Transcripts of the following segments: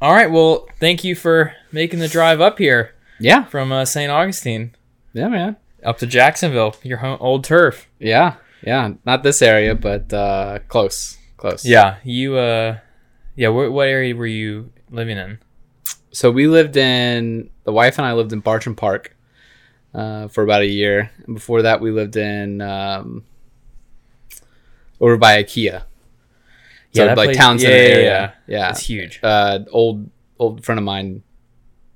All right. Well, thank you for making the drive up here. Yeah. From St. Augustine. Yeah, man. Up to Jacksonville, your home, old turf. Yeah. Yeah. Not this area, but close. Close. Yeah. You, yeah. What area were you living in? So we lived in, the wife and I lived in Bartram Park for about a year. And before that, we lived in, over by IKEA. So yeah, like town center area. Yeah. It's huge. Old friend of mine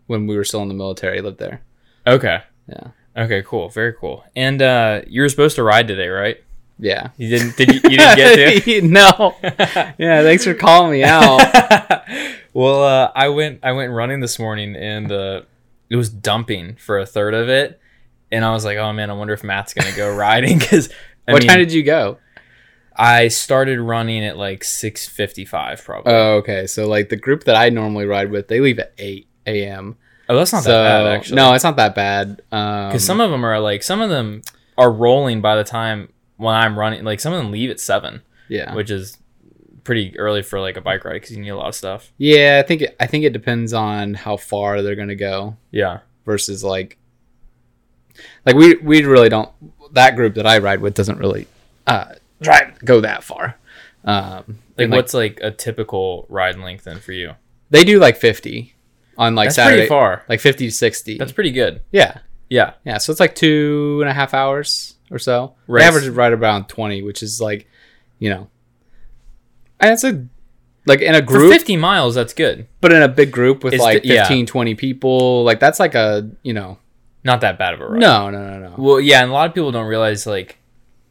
when we were still in the military lived there. Okay. Yeah. Okay, cool. Very cool. And you were supposed to ride today, right? Yeah. You didn't you didn't get to? No. Yeah, thanks for calling me out. Well, I went running this morning and it was dumping for a third of it, and I was like, "Oh man, I wonder if Matt's going to go riding cuz What time did you go? I started running at like 6:55 probably. Oh, okay. So like the group that I normally ride with, they leave at 8 a.m. Oh, that's not that bad actually. No, it's not that bad. Because some of them are rolling by the time when I'm running. Like some of them leave at 7. Yeah, which is pretty early for like a bike ride because you need a lot of stuff. Yeah, I think it depends on how far they're gonna go. Yeah. Versus like we really don't. That group that I ride with doesn't really. Go that far. What's like a typical ride length then for you? They do like 50 on like that's Saturday. Pretty far. Like 50 to 60. That's pretty good. Yeah. Yeah. Yeah. So it's like 2.5 hours or so. Right. They average right around 20, which is like, you know, it's a, like in a group. For 50 miles, that's good. But in a big group with 20 people, like that's like a, you know. Not that bad of a ride. No. Well, yeah. And a lot of people don't realize like,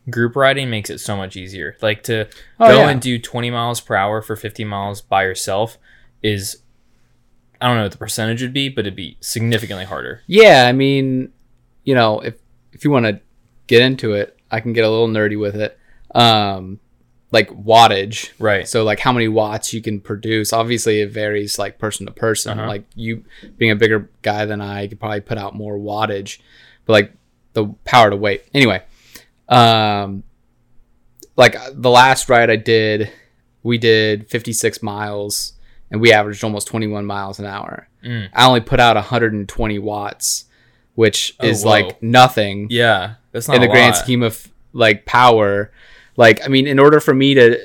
group riding makes it so much easier. Like to and do 20 miles per hour for 50 miles by yourself is, I don't know what the percentage would be, but it'd be significantly harder. Yeah, I mean, you know, if you want to get into it, I can get a little nerdy with it. Like wattage, right? So like how many watts you can produce. Obviously, it varies like person to person. Uh-huh. Like you being a bigger guy than I could probably put out more wattage, but like the power to weight. Anyway. Like the last ride I did, we did 56 miles and we averaged almost 21 miles an hour. Mm. I only put out 120 watts, which is like nothing. Yeah. That's not in the grand scheme of like power. Like, I mean, in order for me to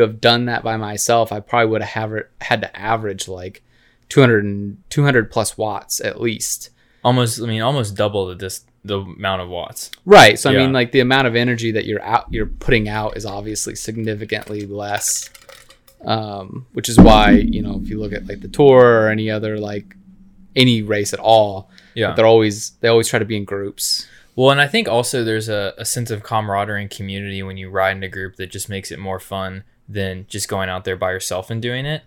have done that by myself, I probably would have had to average like 200 plus watts at least. Almost double the distance. The amount of watts, right? So I mean, like the amount of energy that you're putting out is obviously significantly less, which is why, you know, if you look at like the tour or any other like any race at all, yeah, they always try to be in groups. Well, and I think also there's a sense of camaraderie and community when you ride in a group that just makes it more fun than just going out there by yourself and doing it.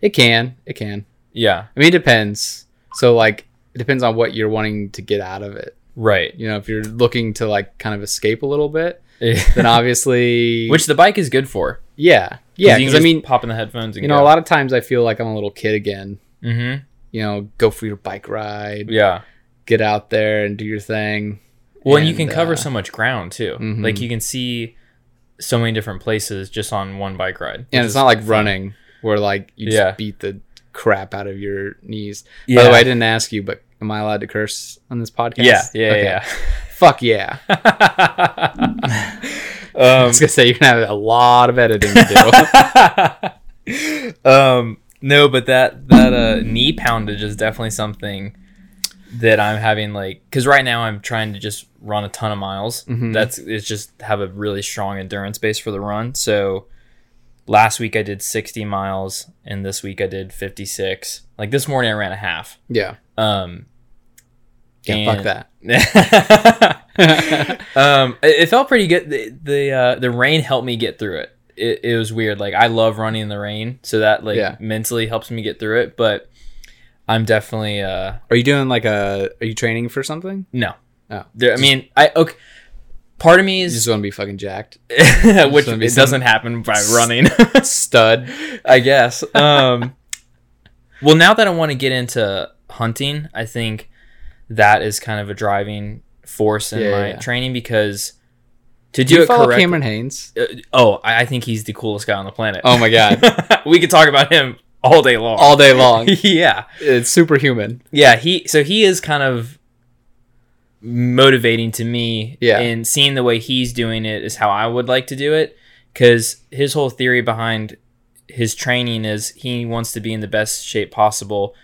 It can. Yeah, I mean, it depends. So like it depends on what you're wanting to get out of it. Right. You know, if you're looking to like kind of escape a little bit, then obviously which the bike is good for. Yeah. Yeah. Because I mean, pop in the headphones and you know, a lot of times I feel like I'm a little kid again. Mm-hmm. You know, go for your bike ride. Yeah. Get out there and do your thing. Well, and you can cover so much ground too. Mm-hmm. Like you can see so many different places just on one bike ride. And it's not like running where like you just beat the crap out of your knees. Yeah. By the way, I didn't ask you, but am I allowed to curse on this podcast? Yeah. Fuck yeah. I was going to say, you're going to have a lot of editing to do. No, but that knee poundage is definitely something that I'm having, like, because right now I'm trying to just run a ton of miles. Mm-hmm. It's just have a really strong endurance base for the run. So last week I did 60 miles, and this week I did 56. Like this morning I ran a half. Yeah. Fuck that. It felt pretty good. The rain helped me get through it. It was weird. Like I love running in the rain, so that mentally helps me get through it. But I'm definitely. Are you doing Are you training for something? No. Oh. Okay. Part of me is you just want to be fucking jacked, which it doesn't happen by running. Stud, I guess. Well, now that I want to get into hunting, I think that is kind of a driving force in my training because to do it correctly. Do you follow Cameron Hanes? I think he's the coolest guy on the planet. Oh my god. We could talk about him all day long. All day long. Yeah. It's superhuman. Yeah. He is kind of motivating to me. Yeah. And seeing the way he's doing it is how I would like to do it. Because his whole theory behind his training is he wants to be in the best shape possible.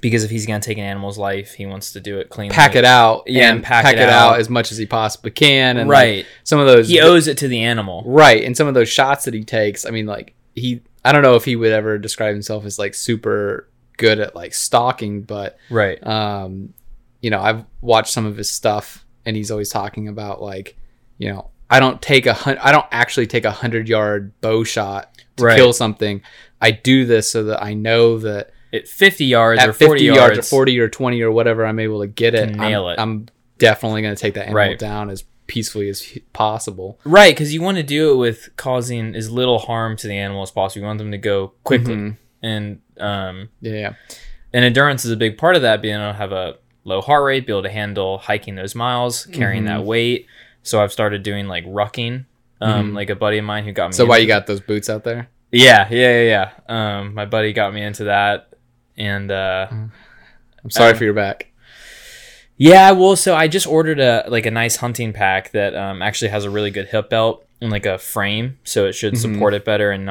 Because if he's going to take an animal's life, he wants to do it cleanly. Pack it out. Yeah, and pack it out as much as he possibly can. And right. Like some of those... He owes it to the animal. Right. And some of those shots that he takes, I mean, like, he... I don't know if he would ever describe himself as, like, super good at, like, stalking, but... Right. You know, I've watched some of his stuff, and he's always talking about, like, you know, I don't actually take 100-yard bow shot to right. kill something. I do this so that I know that... At 50 yards at or 40 50 yards or 40 or 20 or whatever I'm able to get it, I'm definitely going to take that animal right. down as peacefully as possible. Right, because you want to do it with causing as little harm to the animal as possible. You want them to go quickly. Mm-hmm. And and endurance is a big part of that, being able to have a low heart rate, be able to handle hiking those miles, carrying mm-hmm. that weight. So I've started doing like rucking, mm-hmm. like a buddy of mine who got me. So why you got those boots out there? Yeah. My buddy got me into that. And I'm sorry for your back. Yeah, well, so I just ordered a nice hunting pack that actually has a really good hip belt and like a frame, so it should support mm-hmm. it better and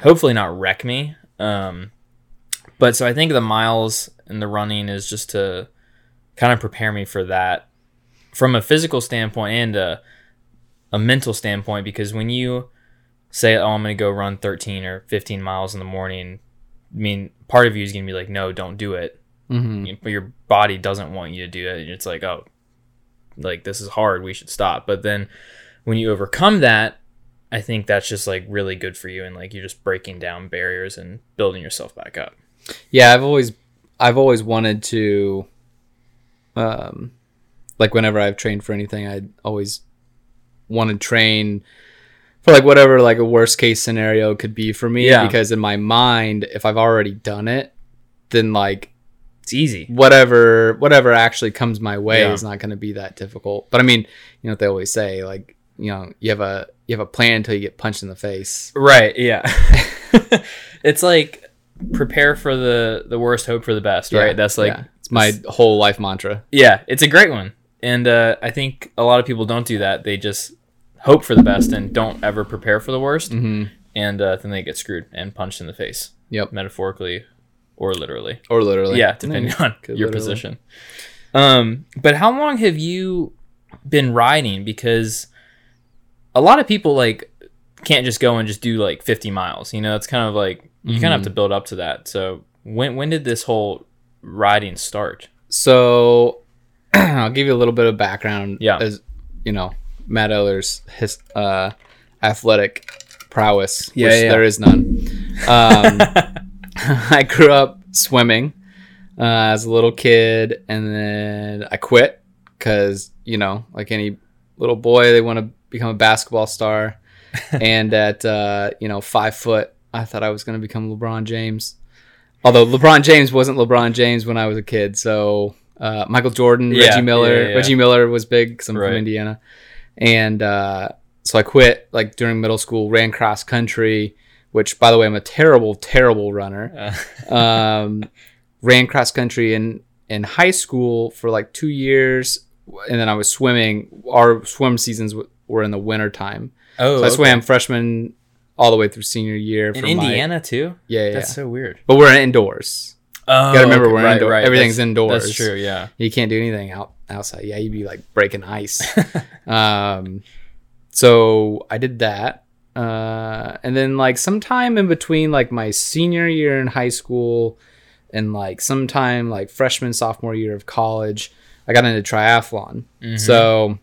hopefully not wreck me. But so I think the miles and the running is just to kind of prepare me for that from a physical standpoint and a mental standpoint, because when you say, oh, I'm going to go run 13 or 15 miles in the morning, I mean, part of you is going to be like, no, don't do it. Mm-hmm. But your body doesn't want you to do it. And it's like, oh, like this is hard. We should stop. But then when you overcome that, I think that's just like really good for you. And like, you're just breaking down barriers and building yourself back up. Yeah. I've always wanted to, like whenever I've trained for anything, I always want to train for like whatever like a worst case scenario could be for me, yeah. because in my mind, if I've already done it, then like it's easy. Whatever actually comes my way yeah. is not going to be that difficult. But I mean, you know what they always say, like, you know, you have a plan until you get punched in the face. Right. Yeah. It's like prepare for the worst, hope for the best. Right. Yeah, that's like yeah. it's my whole life mantra. Yeah, it's a great one, and I think a lot of people don't do that. They just hope for the best and don't ever prepare for the worst. Mm-hmm. And then they get screwed and punched in the face. Yep. Metaphorically or literally. Yeah, depending on your position. But how long have you been riding? Because a lot of people like can't just go and just do like 50 miles. You know, it's kind of like you mm-hmm. kind of have to build up to that. So when did this whole riding start? So I'll give you a little bit of background. Yeah. As you know, Matt Eller's his athletic prowess, which there is none. I grew up swimming as a little kid, and then I quit because, you know, like any little boy, they want to become a basketball star. And at, 5 foot, I thought I was going to become LeBron James. Although LeBron James wasn't LeBron James when I was a kid. So Michael Jordan, Reggie Miller. Yeah, yeah. Reggie Miller was big because I'm from Indiana. And so I quit like during middle school, ran cross country, which by the way, I'm a terrible, terrible runner. Ran cross country in high school for like 2 years. And then I was swimming. Our swim seasons were in the winter time. Oh, so I swam freshman all the way through senior year. In Indiana too? Yeah. That's so weird. But we're indoors. Oh, you gotta remember we're indoors. Right. Everything's indoors. That's true, yeah. You can't do anything outside. Yeah, you'd be like breaking ice. So I did that. And then like sometime in between like my senior year in high school and like sometime like freshman, sophomore year of college, I got into triathlon. Mm-hmm. So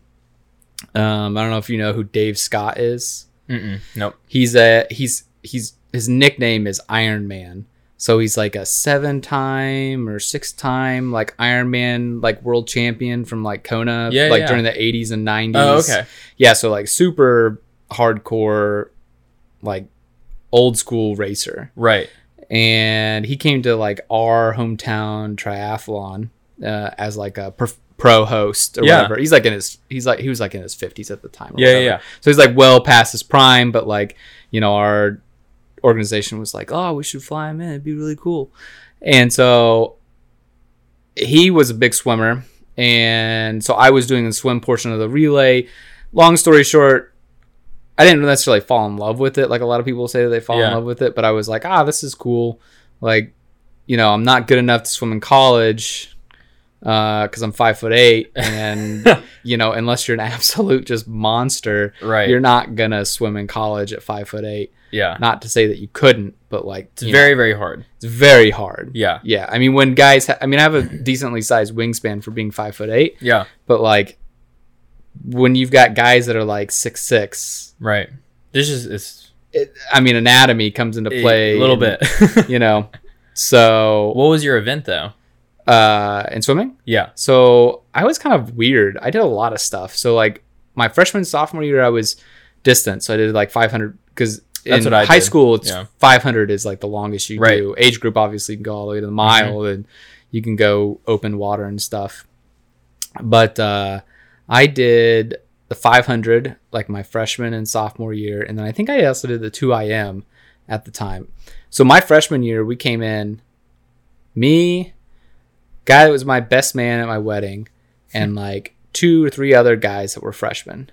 I don't know if you know who Dave Scott is. Mm-mm. Nope. His nickname is Iron Man. So he's like a 7-time or 6-time like Ironman like world champion from like Kona during the 80s and 90s. Oh, okay. Yeah, so like super hardcore like old school racer. Right. And he came to like our hometown triathlon as like a pro host or whatever. He's like he was like in his 50s at the time. So he's like well past his prime, but like, you know, our organization was like, oh, we should fly him in. It'd be really cool. And so he was a big swimmer. And so I was doing the swim portion of the relay. Long story short, I didn't necessarily fall in love with it. Like a lot of people say that they fall in love with it, but I was like, ah, this is cool. Like, you know, I'm not good enough to swim in college because I'm 5'8", and you know, unless you're an absolute just monster, right, you're not gonna swim in college at 5'8". Yeah, not to say that you couldn't, but like it's very hard. It's very hard. Yeah, yeah. I mean, when guys, I have a decently sized wingspan for being 5'8". Yeah, but like when you've got guys that are like 6'6", right? This is anatomy comes into play a little bit, you know. So what was your event though? In swimming? Yeah. So I was kind of weird. I did a lot of stuff. So like my freshman, sophomore year, I was distant. So I did like 500 because in high school, it's 500 is like the longest you do. Age group, obviously, you can go all the way to the mile and you can go open water and stuff. But I did the 500 like my freshman and sophomore year. And then I think I also did the 2IM at the time. So my freshman year, we came in, me, guy that was my best man at my wedding, and like 2 or 3 other guys that were freshmen.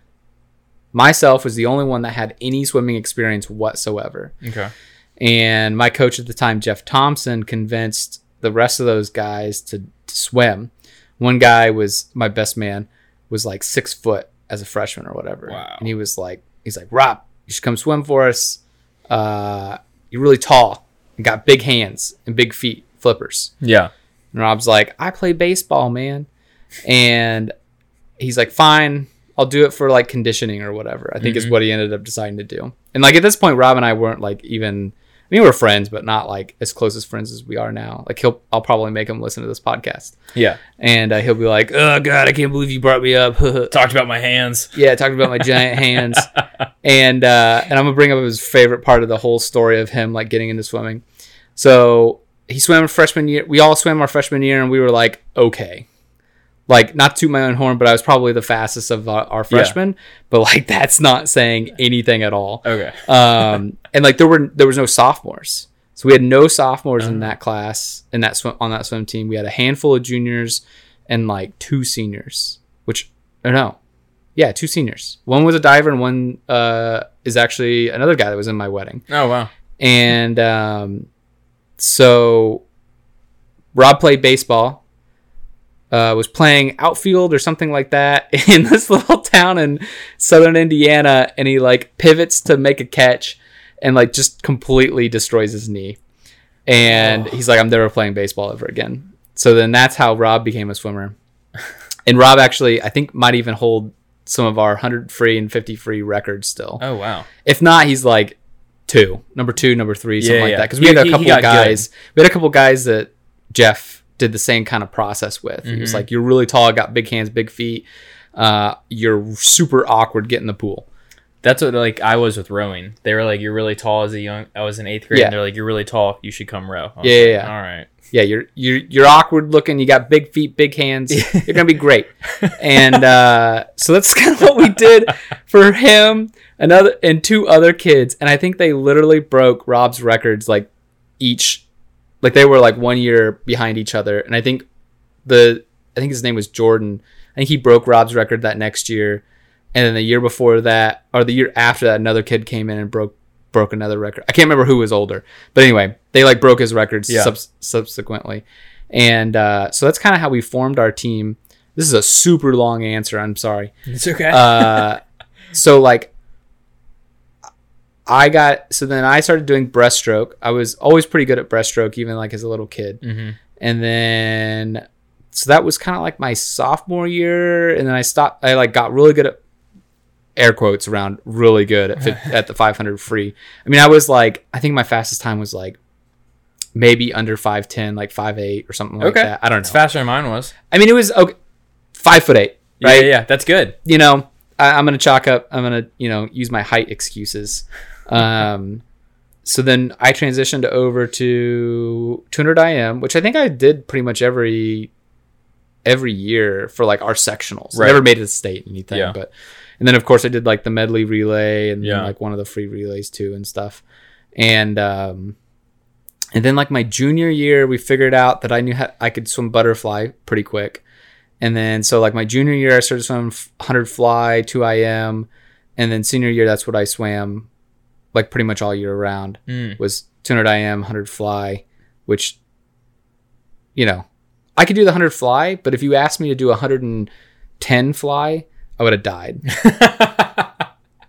Myself was the only one that had any swimming experience whatsoever. Okay. And my coach at the time, Jeff Thompson, convinced the rest of those guys to swim. One guy was my best man, was like 6 foot as a freshman or whatever. Wow. And he was like, Rob, you should come swim for us. You're really tall and got big hands and big feet, flippers. Yeah. And Rob's like, I play baseball, man. And he's like, fine, I'll do it for like conditioning or whatever, I think is what he ended up deciding to do. And like at this point, Rob and I weren't like even, I mean, we were friends, but not like as close as friends as we are now. Like I'll probably make him listen to this podcast. Yeah. And he'll be like, oh God, I can't believe you brought me up. Talked about my hands. Yeah. Talked about my giant hands. And I'm gonna bring up his favorite part of the whole story of him like getting into swimming. So he swam freshman year. We all swam our freshman year, and we were like, okay, like not to toot my own horn, but I was probably the fastest of our freshmen. Yeah. But like that's not saying anything at all. Okay. And like there was no sophomores, so we had no sophomores in that class on that swim team. We had a handful of juniors and like 2 seniors, which I don't know. Yeah, 2 seniors. One was a diver, and one is actually another guy that was in my wedding. Oh wow. And so Rob played baseball, was playing outfield or something like that in this little town in southern Indiana, and he like pivots to make a catch and like just completely destroys his knee. And he's like, I'm never playing baseball ever again. So then that's how Rob became a swimmer. And Rob actually, I think, might even hold some of our 100 free and 50 free records still. Oh, wow. If not, he's like number 2, number 3, something like that. Because we had a couple of guys. Good. We had a couple guys that Jeff did the same kind of process with. He was like, "You're really tall, got big hands, big feet. You're super awkward. Get in the pool." That's what like I was with rowing. They were like, "You're really tall." I was in 8th grade, and they're like, "You're really tall. You should come row." Yeah. All right. Yeah, you're awkward looking. You got big feet, big hands. You're gonna be great. And so that's kind of what we did for him, another, and 2 other kids. And I think they literally broke Rob's records, like each, like they were like 1 year behind each other. And I think his name was Jordan. I think he broke Rob's record that next year, and then the year before that, or the year after that, another kid came in and broke another record. I can't remember who was older, but anyway, they like broke his records subsequently. And so that's kind of how we formed our team. This is a super long answer, I'm sorry. It's okay. So like then I started doing breaststroke. I was always pretty good at breaststroke, even like as a little kid. And then so that was kind of like my sophomore year, and then I like got really good at, air quotes around, really good at the 500 free. I mean, I was like, I think my fastest time was like maybe under 5'10", like 5'8" or something like that. I don't know. It's faster than mine was. I mean, it was 5'8", right? Yeah, that's good. You know, I'm going to chalk up, I'm going to, you know, use my height excuses. So then I transitioned over to 200 IM, which I think I did pretty much every year for like our sectionals. Right. Never made it to state or anything, but... And then, of course, I did, like, the medley relay and then, like, one of the free relays, too, and stuff. And then like my junior year, we figured out that I knew how I could swim butterfly pretty quick. And then, so like my junior year, I started swimming 100 fly, 2IM. And then senior year, that's what I swam like pretty much all year round, was 200 IM, 100 fly, which, you know, I could do the 100 fly, but if you asked me to do 110 fly, I would have died.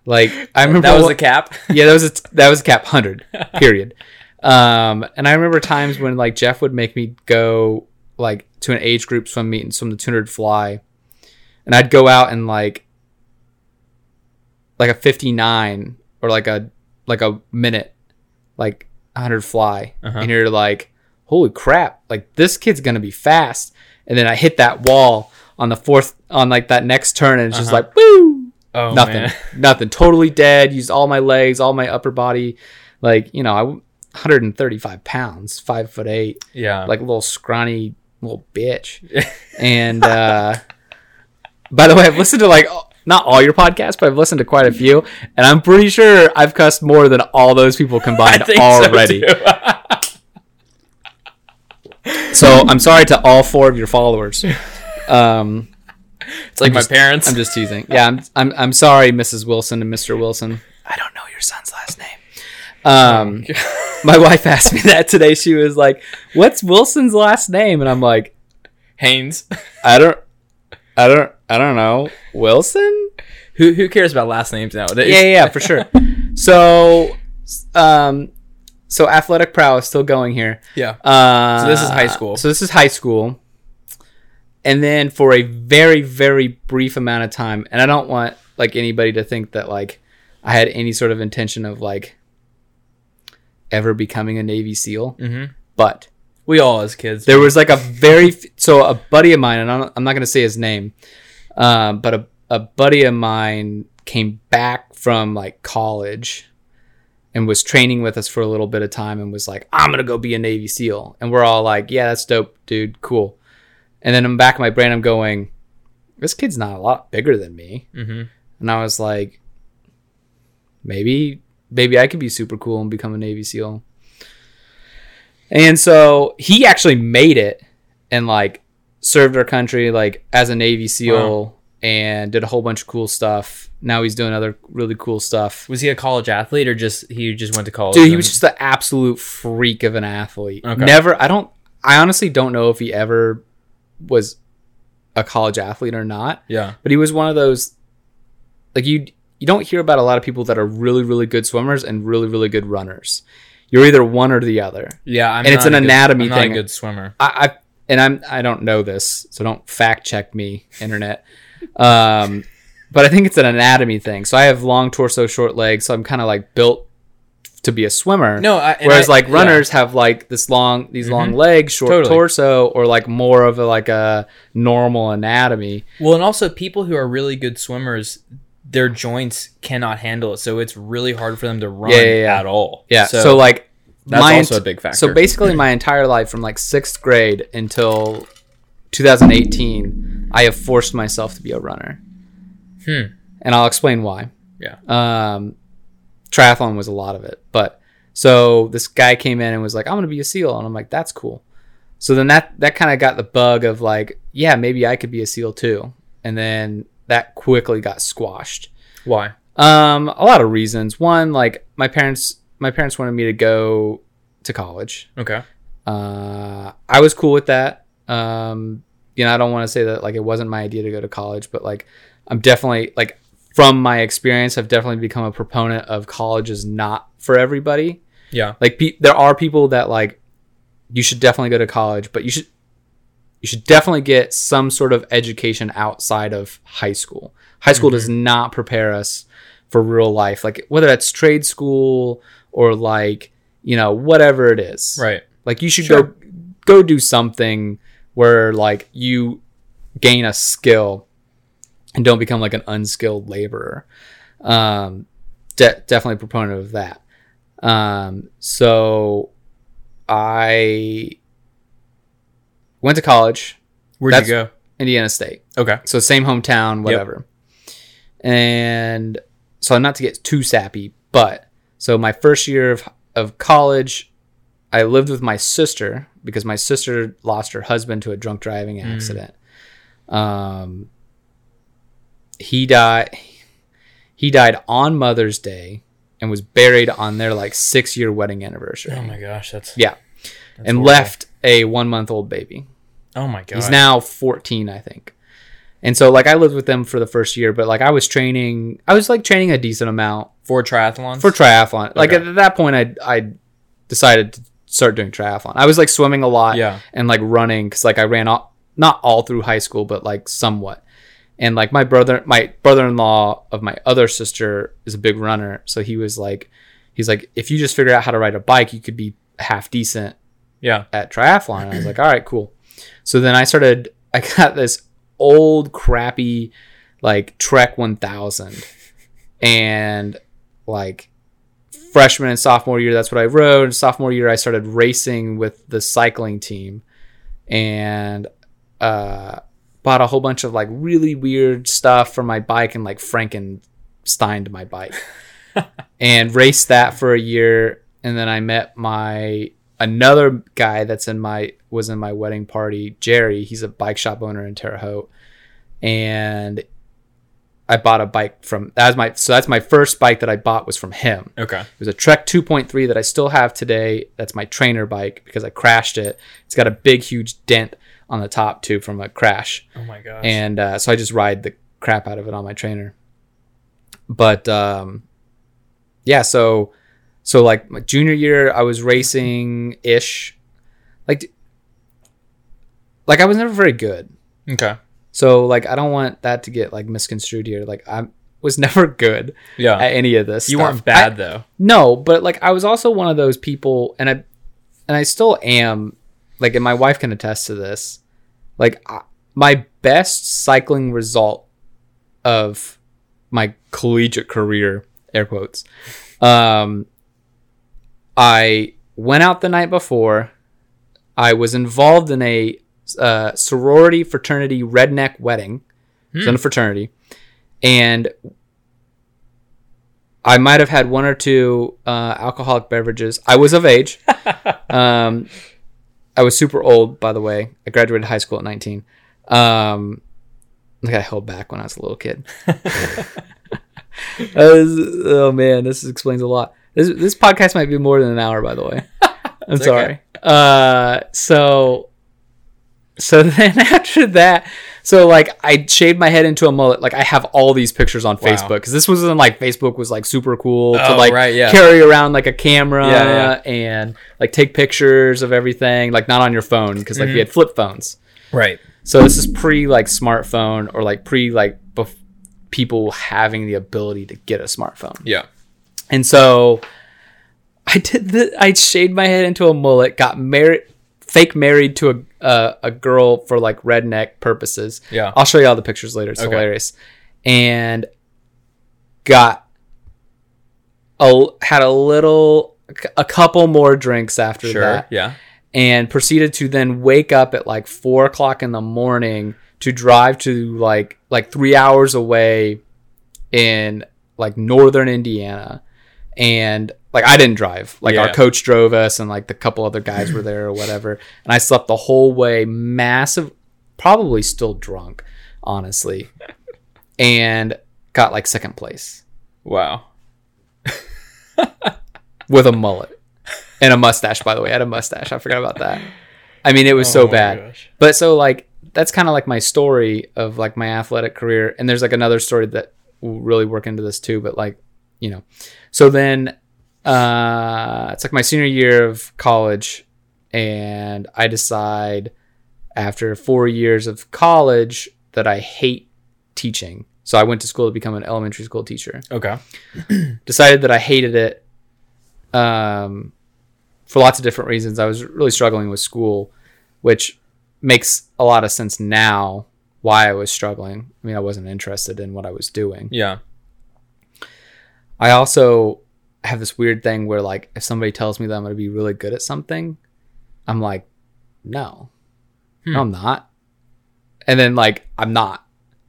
Like I remember that was a cap. Yeah, that was a cap, 100 period. And I remember times when like Jeff would make me go like to an age group swim meet and swim the 200 fly, and I'd go out and like a 59 or like a minute, like 100 fly, and you're like, holy crap, like this kid's gonna be fast. And then I hit that wall on the fourth, on like that next turn, and it's just like woo, oh, nothing, man. Nothing, totally dead. Used all my legs, all my upper body, like, you know, 135 pounds, 5'8", yeah, like a little scrawny little bitch. And by the way, I've listened to like not all your podcasts, but I've listened to quite a few, and I'm pretty sure I've cussed more than all those people combined already. So I'm sorry to all four of your followers. It's like I'm my parents. I'm just teasing. Yeah, I'm sorry, Mrs. Wilson and Mr. Wilson. I don't know your son's last name. My wife asked me that today. She was like, "What's Wilson's last name?" And I'm like, "Hanes." I don't know. Wilson? Who cares about last names nowadays? Yeah, for sure. So athletic prowess still going here. Yeah. So this is high school. And then for a very, very brief amount of time, and I don't want like anybody to think that like I had any sort of intention of like ever becoming a Navy SEAL, but we all as kids, there was like a very a buddy of mine, and I'm not going to say his name, but a buddy of mine came back from like college and was training with us for a little bit of time and was like, I'm gonna go be a Navy SEAL, and we're all like, yeah, that's dope, dude, cool. And then I'm back in my brain, I'm going, this kid's not a lot bigger than me, and I was like, maybe I could be super cool and become a Navy SEAL. And so he actually made it and like served our country like as a Navy SEAL, and did a whole bunch of cool stuff. Now he's doing other really cool stuff. Was he a college athlete, or just he just went to college? Dude, he was just the absolute freak of an athlete. Okay. I honestly don't know if he ever was a college athlete or not. Yeah. But he was one of those, like, you don't hear about a lot of people that are really, really good swimmers and really, really good runners. You're either one or the other. Yeah, it's an anatomy thing. I'm not a good swimmer. I don't know this, so don't fact check me, internet. But I think it's an anatomy thing. So I have long torso, short legs, so I'm kind of like built to be a swimmer. Whereas like runners have like these long legs, short torso, or like more of a normal anatomy. Well, and also people who are really good swimmers, their joints cannot handle it, so it's really hard for them to run at all. Yeah, so like that's also a big factor. So basically, my entire life from like sixth grade until 2018, I have forced myself to be a runner, and I'll explain why. Yeah, triathlon was a lot of it, but so this guy came in and was like, "I'm gonna be a SEAL," and I'm like, "That's cool." So then that kind of got the bug of like, yeah, maybe I could be a SEAL too, and then that quickly got squashed. Why? A lot of reasons. One, like my parents wanted me to go to college. Okay. I was cool with that. You know, I don't want to say that like it wasn't my idea to go to college, but like I'm definitely like from my experience, I've definitely become a proponent of college is not for everybody. Yeah. Like there are people that like you should definitely go to college, but you should definitely get some sort of education outside of high school. High school does not prepare us for real life, like whether that's trade school or like, you know, whatever it is. Right. Like you should go do something where like you gain a skill and don't become like an unskilled laborer. Definitely a proponent of that. So I went to college. Where'd you go? Indiana State. Okay. So same hometown, whatever. Yep. And so not to get too sappy, but so my first year of of college, I lived with my sister because my sister lost her husband to a drunk driving accident. He died on Mother's Day and was buried on their like 6-year wedding anniversary. Oh my gosh. That's and horrible. Left a 1-month-old baby. Oh my God. He's now 14, I think. And so like I lived with them for the first year, but like I was training a decent amount for triathlons. Okay. Like at that point I decided to start doing triathlon. I was like swimming a lot and like running, cuz like I ran not all through high school, but like somewhat. And like my brother-in-law of my other sister is a big runner, so he was like, if you just figure out how to ride a bike, you could be half decent at triathlon. And I was like, all right, cool. So then I got this old crappy like Trek 1000, and like freshman and sophomore year, that's what I rode. And sophomore year, I started racing with the cycling team, and bought a whole bunch of like really weird stuff for my bike and like Frankensteined my bike and raced that for a year. And then I met another guy was in my wedding party, Jerry. He's a bike shop owner in Terre Haute, and I bought a bike that's my first bike that I bought was from him. Okay. It was a Trek 2.3 that I still have today. That's my trainer bike because I crashed it. It's got a big, huge dent on the top too from a crash. Oh my gosh. And so I just ride the crap out of it on my trainer. But so like my junior year, I was racing ish. Like I was never very good. Okay. So like I don't want that to get like misconstrued here. Like I was never good at any of this. You weren't bad though. No, but like I was also one of those people, and I still am. Like, and my wife can attest to this. Like my best cycling result of my collegiate career, air quotes. I went out the night before. I was involved in a sorority fraternity redneck wedding. It's in a fraternity, and I might have had one or two alcoholic beverages. I was of age. I was super old, by the way. I graduated high school at 19. I held back when I was a little kid. Oh man, this explains a lot. This podcast might be more than an hour, by the way. I'm sorry. Okay. So then after that, so like I shaved my head into a mullet. Like I have all these pictures on Facebook because this was when like Facebook was like super cool to carry around like a camera and like take pictures of everything, like not on your phone because like we had flip phones. Right. So this is pre like smartphone or like pre like people having the ability to get a smartphone. Yeah. And so I did I shaved my head into a mullet, got married. Fake married to a girl for like redneck purposes. Yeah, I'll show you all the pictures later. It's hilarious. And had a couple more drinks after that. Yeah, and proceeded to then wake up at like 4:00 in the morning to drive to like 3 hours away in like northern Indiana. And like I didn't drive, like our coach drove us, and like the couple other guys were there or whatever, and I slept the whole way, massive, probably still drunk honestly, and got like second place. Wow. With a mullet and a mustache, by the way. I had a mustache, I forgot about that. I mean, it was so bad. Gosh. But so like that's kind of like my story of like my athletic career, and there's like another story that will really work into this too, but like, you know. So then it's like my senior year of college, and I decide after 4 years of college that I hate teaching. So I went to school to become an elementary school teacher. Okay. Decided that I hated it for lots of different reasons. I was really struggling with school, which makes a lot of sense now why I was struggling. I mean, I wasn't interested in what I was doing. Yeah. I also have this weird thing where like if somebody tells me that I'm going to be really good at something, I'm like, no, I'm not. And then like I'm not.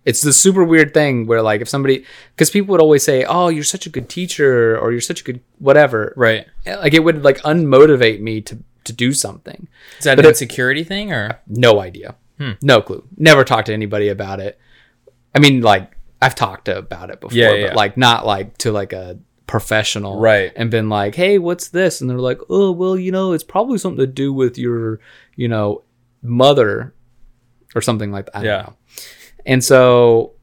It's the super weird thing where, like, if somebody, because people would always say, "Oh, you're such a good teacher," or "You're such a good whatever," right? Like, it would like unmotivate me to do something. Is that an insecurity thing, or no idea? No clue. Never talked to anybody about it. I mean, like, I've talked about it before, but like, not like to like a professional, right? And been like, "Hey, what's this?" And they're like, "Oh, well, you know, it's probably something to do with your, you know, mother or something like that." I don't know. And so,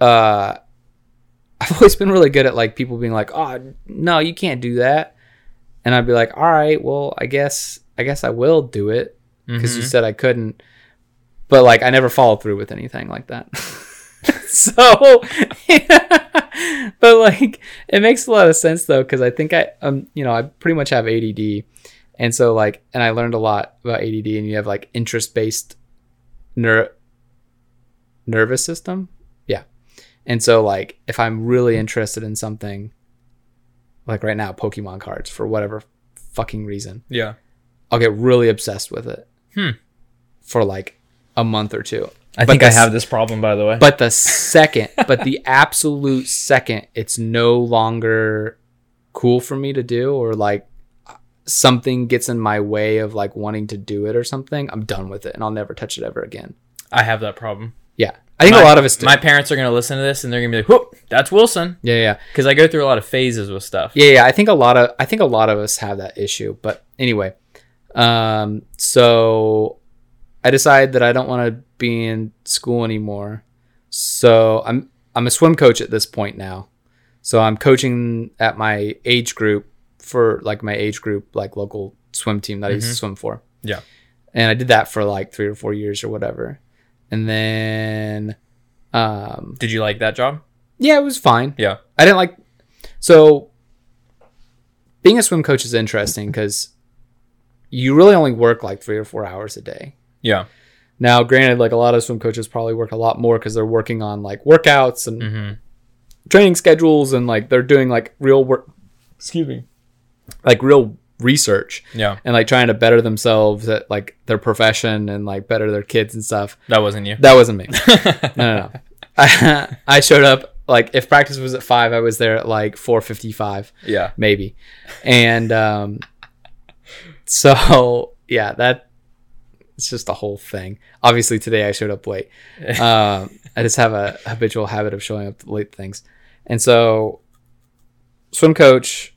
I've always been really good at like people being like, "Oh, no, you can't do that," and I'd be like, "All right, well, I guess I will do it because you said I couldn't," but like I never followed through with anything like that. So, but like it makes a lot of sense though, because I think I pretty much have ADD, and so like, and I learned a lot about ADD, and you have like interest-based nervous system, and so like if I'm really interested in something, like right now Pokemon cards, for whatever fucking reason, I'll get really obsessed with it for like a month or two. I have this problem, by the way, but the second but the absolute second it's no longer cool for me to do, or like something gets in my way of like wanting to do it or something, I'm done with it and I'll never touch it ever again. I have that problem. Yeah, I think a lot of us do. My parents are going to listen to this and they're going to be like, "Whoop, that's Wilson." Yeah. Because I go through a lot of phases with stuff. Yeah. I think a lot of us have that issue. But anyway, so I decide that I don't want to be in school anymore. So I'm a swim coach at this point now. So I'm coaching at my age group for local swim team that I used to swim for. Yeah, and I did that for like 3 or 4 years or whatever. And then did you like that job? Yeah, it was fine. Yeah. I didn't like, so being a swim coach is interesting because you really only work like 3 or 4 hours a day. Yeah. Now, granted, like a lot of swim coaches probably work a lot more because they're working on like workouts and training schedules, and like they're doing like real work, like real research, and like trying to better themselves at like their profession and like better their kids and stuff. That wasn't me No. I showed up, like if practice was at 5, I was there at like 4:55 maybe, and so yeah, that it's just the whole thing. Obviously today I showed up late. I just have a habitual habit of showing up late things. And so swim coach,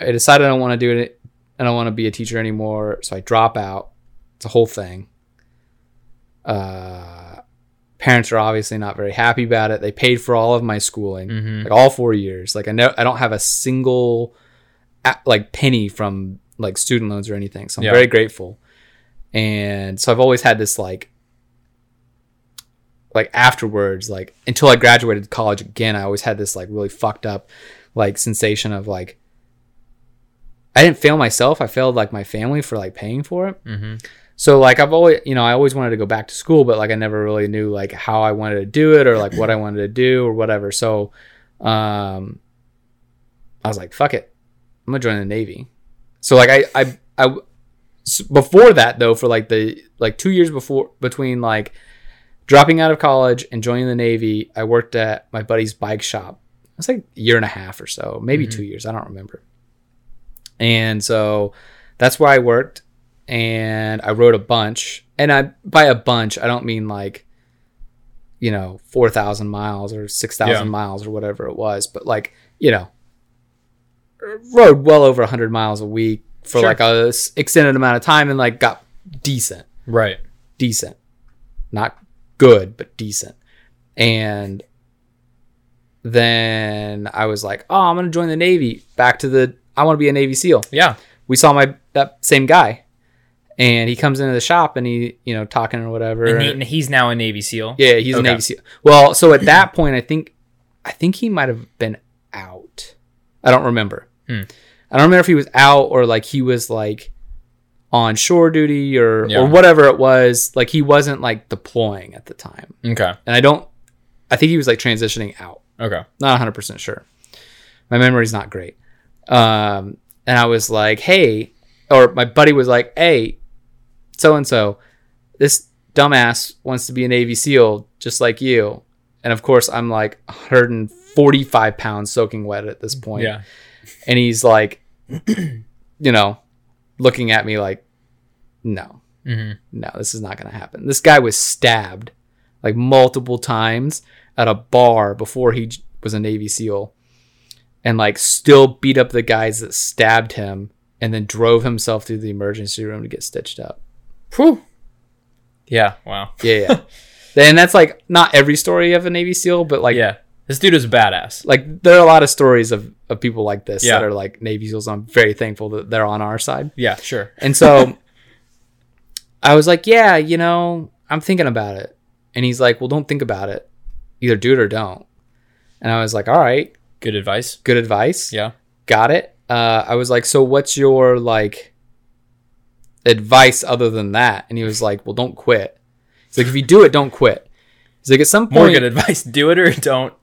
I decided I don't want to do it. I don't want to be a teacher anymore. So I drop out. It's a whole thing. Parents are obviously not very happy about it. They paid for all of my schooling, like all 4 years. Like I don't have a single like penny from like student loans or anything. So I'm very grateful. And so I've always had this like afterwards, like until I graduated college again, I always had this like really fucked up like sensation of like, I didn't fail myself. I failed like my family for like paying for it. So like I've always, you know, I always wanted to go back to school, but like I never really knew like how I wanted to do it or like what I wanted to do or whatever. So I was like, fuck it, I'm gonna join the Navy. So like I before that though, for like the like 2 years before, between like dropping out of college and joining the Navy, I worked at my buddy's bike shop. It was like a year and a half or so, maybe 2 years. I don't remember. And so that's where I worked, and I rode a bunch, and I, by a bunch, I don't mean like, you know, 4,000 miles or 6,000 miles or whatever it was, but like, you know, rode well over 100 miles a week for like a extended amount of time, and like got decent, decent, not good, but decent. And then I was like, oh, I'm going to join the Navy, back to the, I want to be a Navy SEAL. Yeah. We saw that same guy, and he comes into the shop, and he, you know, talking or whatever. And he's now a Navy SEAL. Yeah, he's a Navy SEAL. Well, so at that point, I think he might have been out. I don't remember. I don't remember if he was out or like he was like on shore duty or whatever it was. Like he wasn't like deploying at the time. Okay. And I think he was like transitioning out. Okay. Not 100% sure. My memory's not great. And I was like, hey, or my buddy was like, hey, so and so, this dumbass wants to be a Navy SEAL just like you. And of course I'm like 145 pounds soaking wet at this point. Yeah. And he's like, you know, looking at me like, no, no, this is not going to happen. This guy was stabbed like multiple times at a bar before he was a Navy SEAL, and like still beat up the guys that stabbed him and then drove himself through the emergency room to get stitched up. Whew. Yeah. Wow. Yeah. Yeah. And that's like not every story of a Navy SEAL, but like, yeah, this dude is a badass. Like there are a lot of stories of people like this that are like Navy SEALs. I'm very thankful that they're on our side. Yeah, sure. And so I was like, yeah, you know, I'm thinking about it. And he's like, well, don't think about it. Either do it or don't. And I was like, all right. Good advice. Good advice. Yeah. Got it. I was like, so what's your like advice other than that? And he was like, well, don't quit. He's like, if you do it, don't quit. He's like, at some point. More good advice. Do it or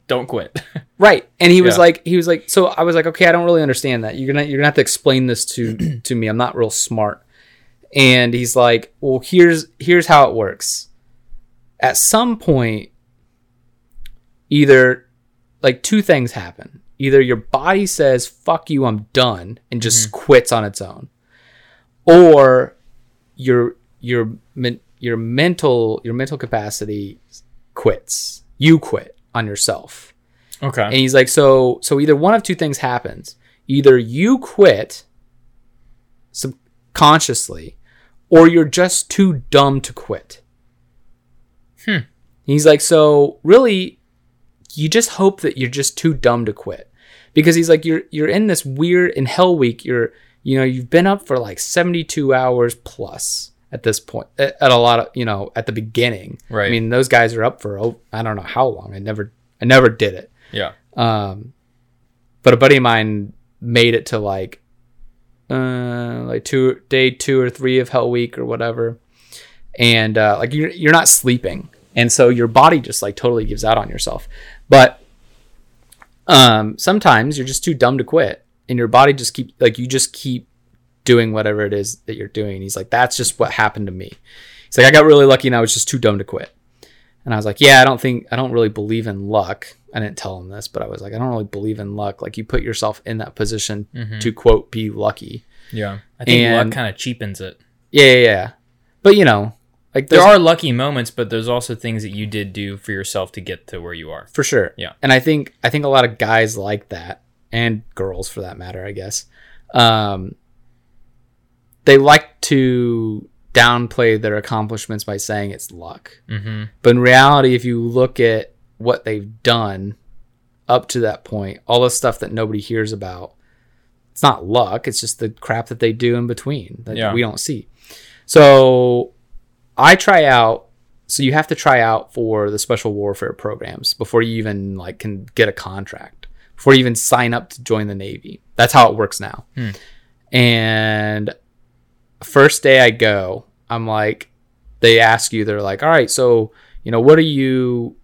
don't quit. Right. And he was like, so I was like, okay, I don't really understand that. You're gonna have to explain this to me. I'm not real smart. And he's like, well, here's how it works. At some point, either like two things happen. Either your body says, fuck you, I'm done, and just quits on its own. Or your mental capacity quits. You quit on yourself. Okay. And he's like, so either one of two things happens. Either you quit subconsciously, or you're just too dumb to quit. Hmm. He's like, so really, you just hope that you're just too dumb to quit, because he's like, you're in this weird in hell week. You've been up for like 72 hours plus at this point, at a lot of, you know, at the beginning. Right. I mean, those guys are up for, I don't know how long. I never did it. Yeah. But a buddy of mine made it to like day 2 or 3 of hell week or whatever. And, like you're not sleeping. And so your body just like totally gives out on yourself. But sometimes you're just too dumb to quit, and your body just keep doing whatever it is that you're doing. And he's like, that's just what happened to me. He's like, I got really lucky and I was just too dumb to quit. And I was like, yeah, I don't really believe in luck. I didn't tell him this, but I was like, I don't really believe in luck. Like you put yourself in that position to quote, be lucky. Yeah. I think luck kind of cheapens it. Yeah. But you know, like there are lucky moments, but there's also things that you did do for yourself to get to where you are. For sure. Yeah. And I think a lot of guys like that, and girls for that matter, I guess. They like to downplay their accomplishments by saying it's luck. Mm-hmm. But in reality, if you look at what they've done up to that point, all the stuff that nobody hears about, it's not luck. It's just the crap that they do in between that we don't see. So I try out. So you have to try out for the special warfare programs before you even like can get a contract, before you even sign up to join the Navy. That's how it works now. And first day I go, I'm like, they ask you, they're like, all right, so, you know, what are you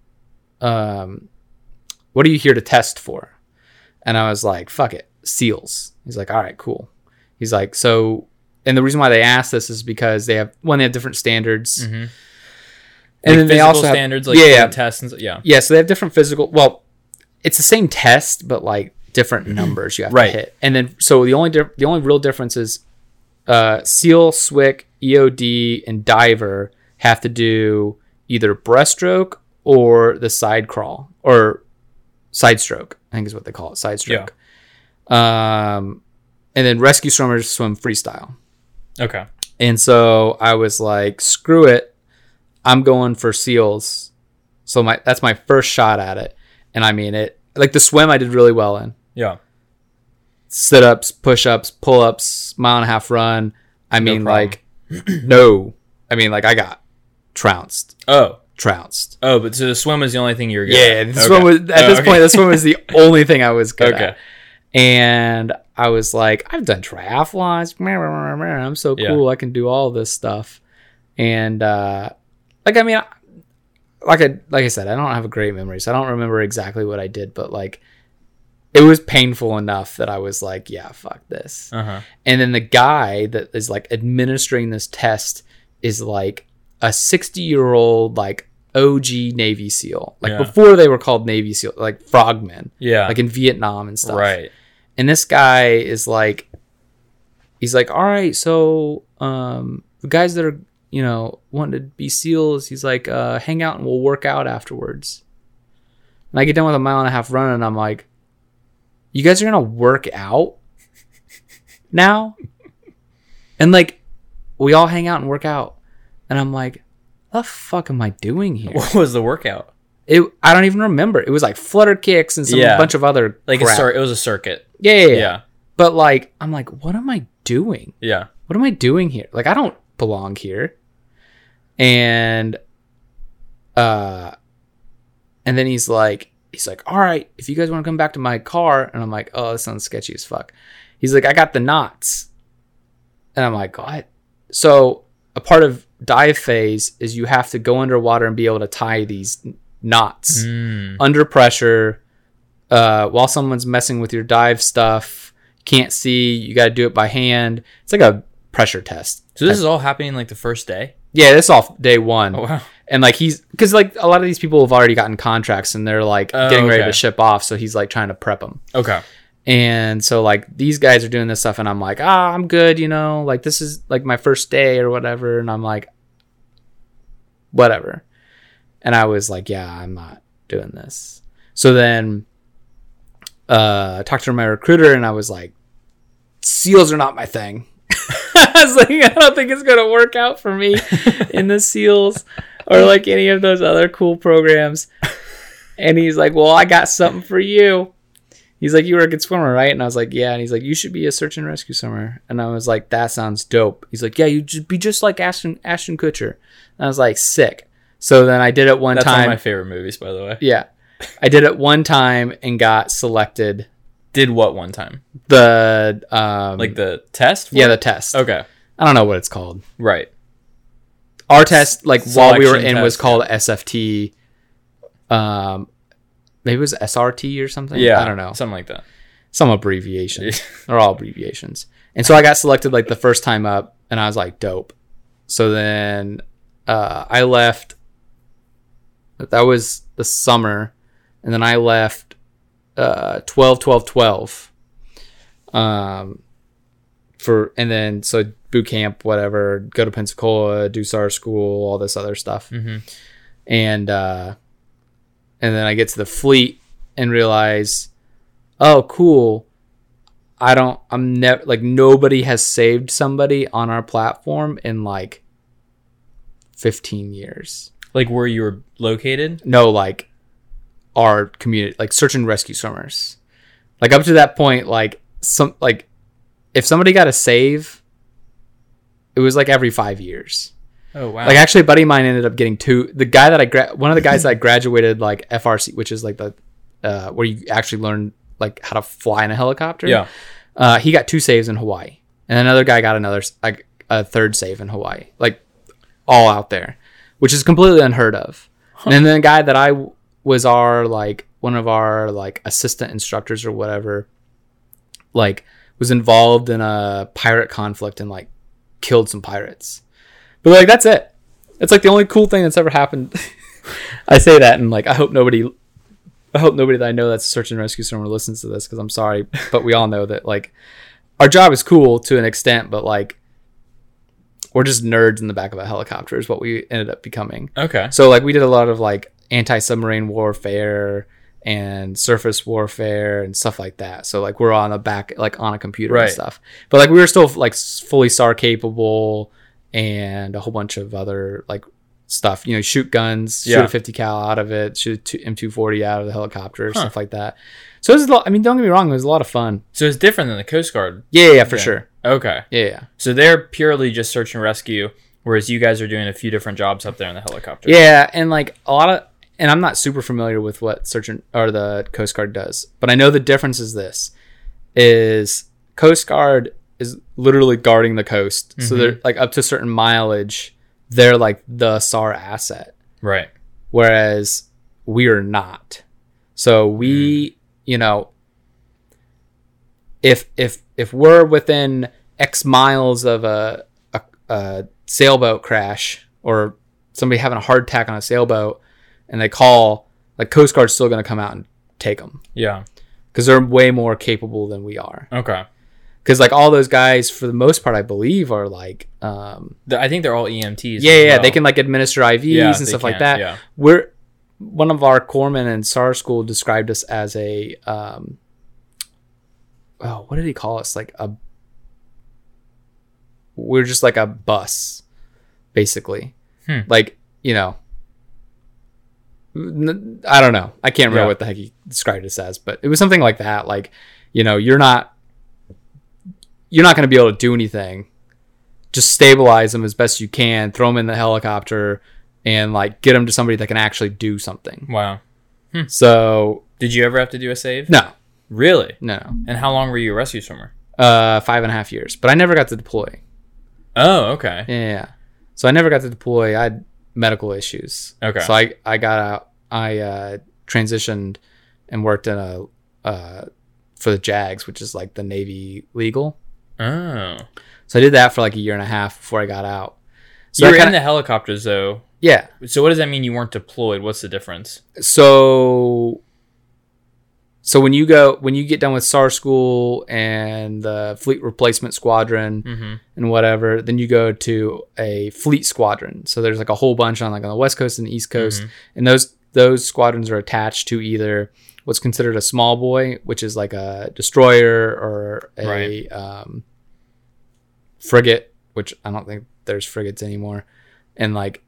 here to test for? And I was like, fuck it, SEALs. He's like, all right, cool. He's like, so. And the reason why they ask this is because they have different standards, and like then they also have standards, like tests and so they have different physical. Well, it's the same test, but like different numbers you have to hit. And then so the only real difference is SEAL, SWCC, EOD, and diver have to do either breaststroke or the side crawl or side stroke. I think is what they call it, side stroke. Yeah. And then rescue swimmers swim freestyle. Okay. And so I was like, screw it, I'm going for SEALs. So that's my first shot at it. And I mean it. Like the swim I did really well in. Yeah. Sit-ups, push-ups, pull-ups, 1.5 mile run. I mean, I got trounced. Trounced. Oh, but so the swim was the only thing you were good at. Yeah, this swim was the only thing I was good at. And I was like, I've done triathlons. I'm so cool. Yeah. I can do all this stuff. And like, I mean, like I said, I don't have a great memory, so I don't remember exactly what I did, but like, it was painful enough that I was like, yeah, fuck this. And then the guy that is like administering this test is like a 60-year-old like OG Navy SEAL, like before they were called Navy SEAL, like frogmen, like in Vietnam and stuff, right? And this guy is like, he's like, all right, so the guys that are, you know, wanting to be SEALs, he's like, hang out and we'll work out afterwards. And I get done with a mile and a half run and I'm like, you guys are gonna work out now? And like, we all hang out and work out, and I'm like, what the fuck am I doing here? What was the workout? I don't even remember. It was like flutter kicks and some bunch of other like crap. It was a circuit. Yeah. But like, I'm like, what am I doing? Yeah. What am I doing here? Like, I don't belong here. And then he's like, all right, if you guys want to come back to my car, and I'm like, oh, that sounds sketchy as fuck. He's like, I got the knots. And I'm like, God. So a part of dive phase is you have to go underwater and be able to tie these knots under pressure while someone's messing with your dive stuff. Can't see. You got to do it by hand. It's like a pressure test. So this is all happening like the first day? Yeah, this is all day one. Oh, wow. And like because like a lot of these people have already gotten contracts and they're like getting ready to ship off. So he's like trying to prep them. Okay. And so like these guys are doing this stuff and I'm like, I'm good, you know, like this is like my first day or whatever. And I'm like, whatever. And I was like, yeah, I'm not doing this. So then I talked to my recruiter and I was like, SEALs are not my thing. I was like, I don't think it's going to work out for me in the SEALs or like any of those other cool programs. And he's like, well, I got something for you. He's like, you were a good swimmer, right? And I was like, yeah. And he's like, you should be a search and rescue swimmer. And I was like, that sounds dope. He's like, yeah, you just be just like Ashton Kutcher. And I was like, sick. So then I did it one time. That's one of my favorite movies, by the way. Yeah. I did it one time and got selected. Did what one time? The... like the test? Yeah, the test. Okay. I don't know what it's called. Right. Our test, like while we were in, was called SFT. Maybe it was SRT or something. Yeah, I don't know. Something like that. Some abbreviation. They're all abbreviations. And so I got selected like the first time up and I was like, dope. So then I left. That was the summer. And then I left 12-12-12. And then so boot camp, whatever, go to Pensacola, do SAR school, all this other stuff. Mm-hmm. And then I get to the fleet and realize, oh, cool. I'm never like, nobody has saved somebody on our platform in like 15 years. Like where you were located? No, like our community, like search and rescue swimmers. Like up to that point, like if somebody got a save, it was like every 5 years. Oh, wow. Like, actually, a buddy of mine ended up getting two. The guy that one of the guys that I graduated, like, FRC, which is, like, the where you actually learn, like, how to fly in a helicopter. Yeah. He got 2 saves in Hawaii. And another guy got a third save in Hawaii. Like, all out there, which is completely unheard of. Huh. And then the guy that I was one of our, like, assistant instructors or whatever, like, was involved in a pirate conflict and, like, killed some pirates. But like that's it. It's like the only cool thing that's ever happened. I say that and like I hope nobody that I know that's a search and rescue swimmer listens to this because I'm sorry, but we all know that like our job is cool to an extent, but like we're just nerds in the back of a helicopter is what we ended up becoming. Okay. So like we did a lot of like anti-submarine warfare and surface warfare and stuff like that. So like we're on the back like on a computer and stuff. But like we were still like fully SAR capable. And a whole bunch of other like stuff, you know, shoot guns, shoot a 50 cal out of it, shoot a M240 out of the helicopter, stuff like that. So it was I mean, don't get me wrong, it was a lot of fun. So it's different than the Coast Guard. Yeah, for sure. Okay. Yeah. So they're purely just search and rescue, whereas you guys are doing a few different jobs up there in the helicopter. Yeah, and like and I'm not super familiar with what the Coast Guard does, but I know the difference is this: is Coast Guard is literally guarding the coast. Mm-hmm. So they're like up to a certain mileage, they're like the SAR asset. Right. Whereas we are not. So we, you know, if we're within X miles of a sailboat crash or somebody having a heart attack on a sailboat and they call, like, Coast Guard's still going to come out and take them. Yeah. Because they're way more capable than we are. Okay. Because, like, all those guys, for the most part, I believe, are, like... I think they're all EMTs. Yeah, yeah. Well. They can, like, administer IVs and stuff like that. Yeah. We're... One of our corpsmen in SAR school described us as a... what did he call us? Like a... We're just like a bus, basically. Like, you know... I don't know. I can't remember what the heck he described us as, but it was something like that. Like, you know, you're not going to be able to do anything. Just stabilize them as best you can, throw them in the helicopter, and like get them to somebody that can actually do something. Wow. So did you ever have to do a save? No. Really? No. And how long were you a rescue swimmer? 5.5 years, but I never got to deploy. Oh, okay. Yeah. So I never got to deploy. I had medical issues. Okay. So I got out. I transitioned and worked in for the JAGs, which is like the Navy legal. Oh. So I did that for like 1.5 years before I got out. So you were in the helicopters though. Yeah. So what does that mean you weren't deployed? What's the difference? So when you get done with SAR school and the fleet replacement squadron and whatever, then you go to a fleet squadron. So there's like a whole bunch on the West Coast and the East Coast, and those squadrons are attached to either what's considered a small boy, which is like a destroyer or a frigate, which I don't think there's frigates anymore, and like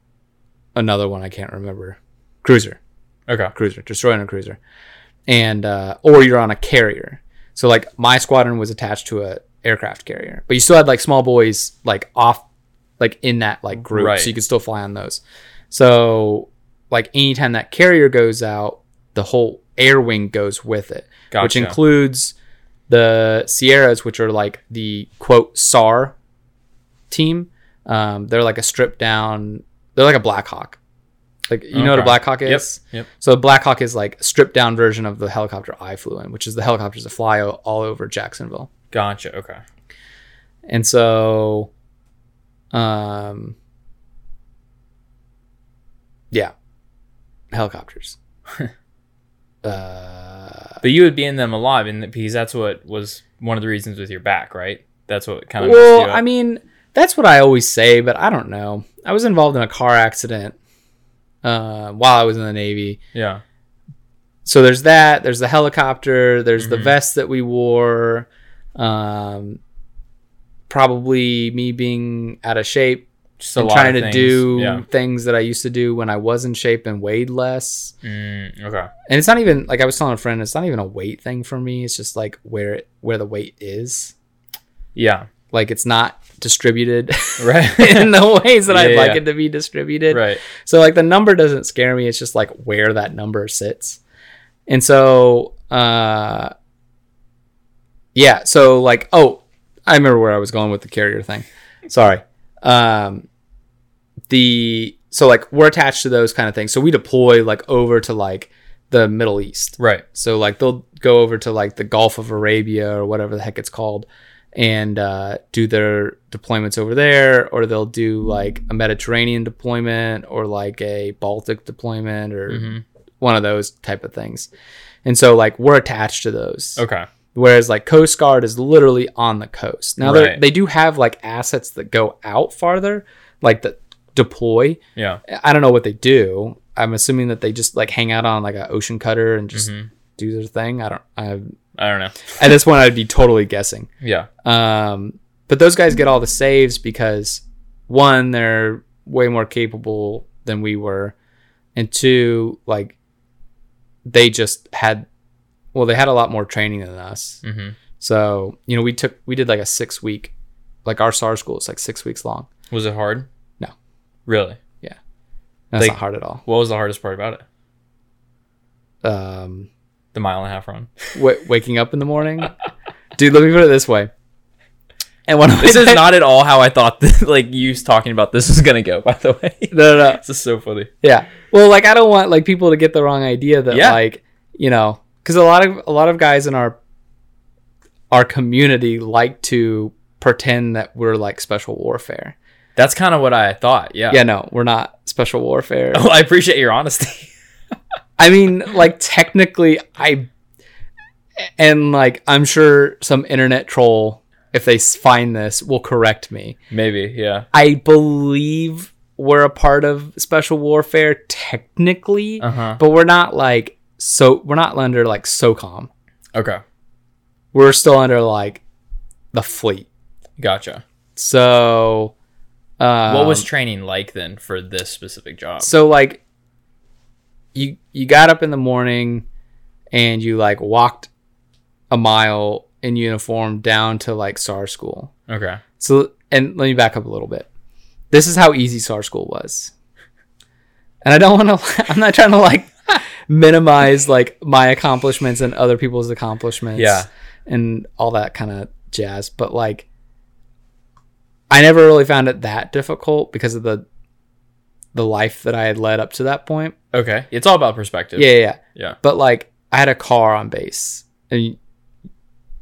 another one I can't remember, cruiser. Okay, cruiser, destroyer, and a cruiser. And or you're on a carrier. So like my squadron was attached to a aircraft carrier, but you still had like small boys like off like in that like group, so you could still fly on those. So like anytime that carrier goes out, the whole air wing goes with it, which includes the Sierras, which are like the quote SAR team. They're like a stripped down. They're like a Black Hawk. Like, you know what a Black Hawk is? Yep. So Black Hawk is like a stripped down version of the helicopter I flew in, which is the helicopters that fly all over Jacksonville. Gotcha. Okay. And so, helicopters. But you would be in them alive, because that's what was one of the reasons with your back, right? That's what kind of messed you up. Well, I mean, that's what I always say, but I don't know. I was involved in a car accident while I was in the Navy. Yeah. So there's that, there's the helicopter, there's the vest that we wore, probably me being out of shape, just a lot trying to do things that I used to do when I was in shape and weighed less. Okay. And it's not even like, I was telling a friend, it's not even a weight thing for me. It's just like where the weight is. Yeah. Like it's not distributed in the ways that I'd like it to be distributed. Right. So like the number doesn't scare me. It's just like where that number sits. And so, So like, I remember where I was going with the carrier thing. Sorry. So like we're attached to those kind of things. So we deploy like over to like the Middle East. Right. So like they'll go over to like the Gulf of Arabia or whatever the heck it's called, and do their deployments over there, or they'll do like a Mediterranean deployment or like a Baltic deployment or one of those type of things. And so like we're attached to those. Okay. Whereas like Coast Guard is literally on the coast. Now they do have like assets that go out farther, like that deploy. Yeah. I don't know what they do. I'm assuming that they just like hang out on like an ocean cutter and just do their thing. I don't know. At this point, I'd be totally guessing. Yeah. But those guys get all the saves because, one, they're way more capable than we were. And two, like, they just had... Well, they had a lot more training than us. So, you know, we did like a 6-week... Like, our SAR school is like 6 weeks long. Was it hard? No. Really? Yeah. That's not hard at all. What was the hardest part about it? The 1.5 mile run. Waking up in the morning? Dude, let me put it this way. And this is not at all how I thought that, like, you talking about this is going to go, by the way. No. This is so funny. Yeah. Well, like, I don't want, like, people to get the wrong idea that, like, you know, because a lot of guys in our community like to pretend that we're, like, special warfare. That's kind of what I thought, yeah. Yeah, no, we're not. Special Warfare. Oh, I appreciate your honesty. I mean, like, technically, I'm sure some internet troll, if they find this, will correct me. Maybe, yeah. I believe we're a part of Special Warfare technically, but we're not like, so we're not under like SOCOM. Okay. We're still under like the fleet. Gotcha. So what was training like then for this specific job? So like you got up in the morning and you like walked a mile in uniform down to like SAR school. Okay. So, and let me back up a little bit. This is how easy SAR school was. And I don't want to, I'm not trying to like minimize like my accomplishments and other people's accomplishments and all that kind of jazz. But like, I never really found it that difficult because of the life that I had led up to that point. Okay. It's all about perspective. Yeah. But like, I had a car on base and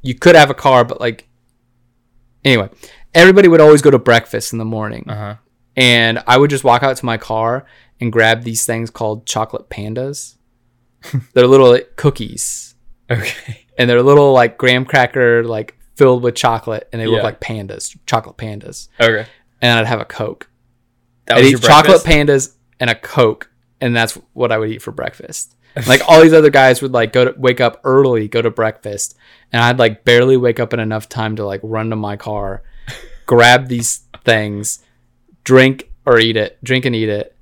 you could have a car, but like, anyway, everybody would always go to breakfast in the morning. And I would just walk out to my car and grab these things called chocolate pandas. They're little like, cookies. Okay. And they're little like graham cracker, like filled with chocolate. And they look like pandas, chocolate pandas. Okay. And I'd have a Coke. I'd eat chocolate pandas and a Coke. And that's what I would eat for breakfast. Like all these other guys would like wake up early, go to breakfast. And I'd like barely wake up in enough time to like run to my car, grab these things, drink and eat it,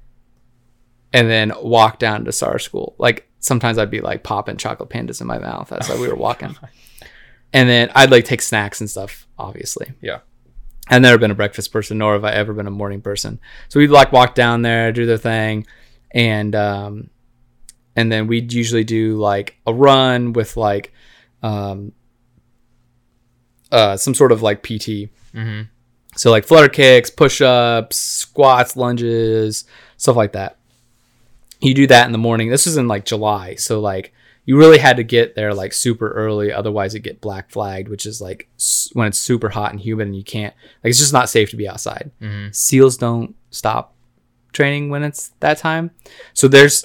and then walk down to SAR school. Like sometimes I'd be like popping chocolate pandas in my mouth as we were walking. And then I'd like take snacks and stuff, obviously. Yeah. I've never been a breakfast person, nor have I ever been a morning person. So we'd like walk down there, do their thing, and then we'd usually do like a run with like some sort of like PT. So like flutter kicks, push-ups, squats, lunges, stuff like that. You do that in the morning. This was in like July, so like you really had to get there like super early, otherwise you get black flagged, which is like when it's super hot and humid and you can't, like, it's just not safe to be outside. SEALs don't stop training when it's that time. So there's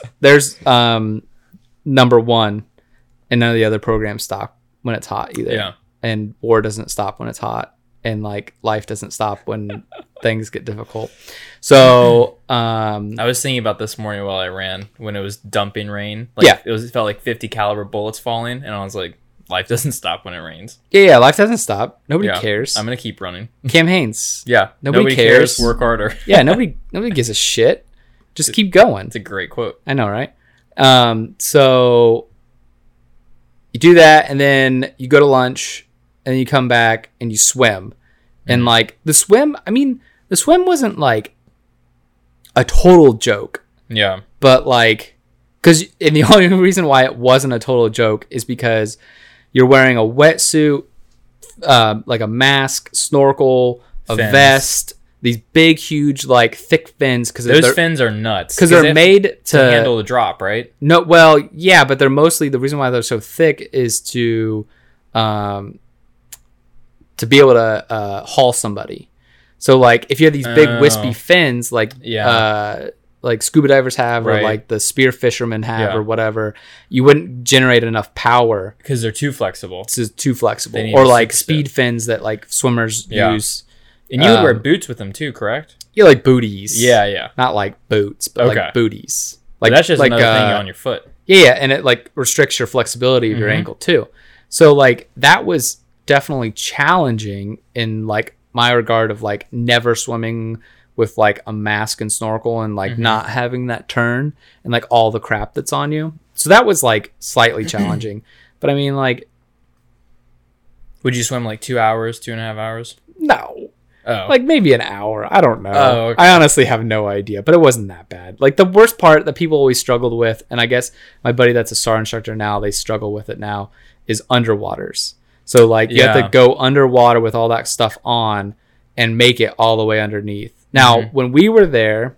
number one, and none of the other programs stop when it's hot either. Yeah. And war doesn't stop when it's hot, and like life doesn't stop when things get difficult. So I was thinking about this morning while I ran, when it was dumping rain. Like, it felt like 50 caliber bullets falling, and I was like, life doesn't stop when it rains. Yeah, life doesn't stop. Nobody cares. I'm gonna keep running. Cam Hanes. Nobody cares. Work harder. Nobody gives a shit. Just keep going. It's a great quote. I know, right? So you do that, and then you go to lunch, and you come back and you swim. And like the swim wasn't like a total joke. Yeah. But like, and the only reason why it wasn't a total joke is because you're wearing a wetsuit, like a mask, snorkel, a vest, these big, huge, like thick fins. Cause those fins are nuts. Cause they're made to handle the drop, right? No. Well, yeah, but they're mostly, the reason why they're so thick is to be able to haul somebody. So like if you have these big wispy fins, like scuba divers have, or like the spear fishermen have, or whatever, you wouldn't generate enough power because they're too flexible. Or like speed fins that like swimmers use. And you would wear boots with them too, correct? Yeah, like booties. Yeah. Not like boots, but like booties. Like, so that's just like another thing on your foot. Yeah, and it like restricts your flexibility of your ankle too. So like that was definitely challenging in like my regard of like never swimming with like a mask and snorkel and like not having that turn and like all the crap that's on you. So that was like slightly challenging. But I mean, like, would you swim like 2 hours, 2.5 hours? No. Oh. Like maybe an hour. I don't know. Oh, okay. I honestly have no idea, but it wasn't that bad. Like the worst part that people always struggled with, and I guess my buddy that's a SAR instructor now, they struggle with it now, is underwaters. So like you have to go underwater with all that stuff on and make it all the way underneath. Now, when we were there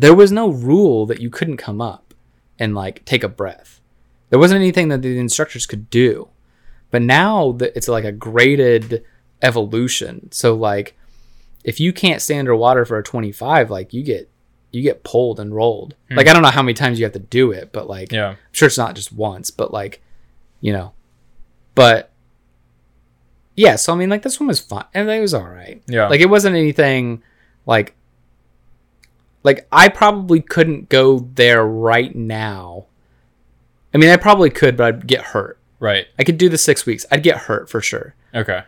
was no rule that you couldn't come up and like take a breath. There wasn't anything that the instructors could do. But now it's like a graded evolution. So like if you can't stay underwater for a 25, like you get you get pulled and rolled. Like, I don't know how many times you have to do it, but like, yeah. I'm sure it's not just once, but like, you know, but yeah. So I mean, like, this one was fun and it was all right. Yeah. Like, it wasn't anything like I probably couldn't go there right now. I mean, I probably could, but I'd get hurt. Right. I could do the 6 weeks. I'd get hurt for sure. Okay.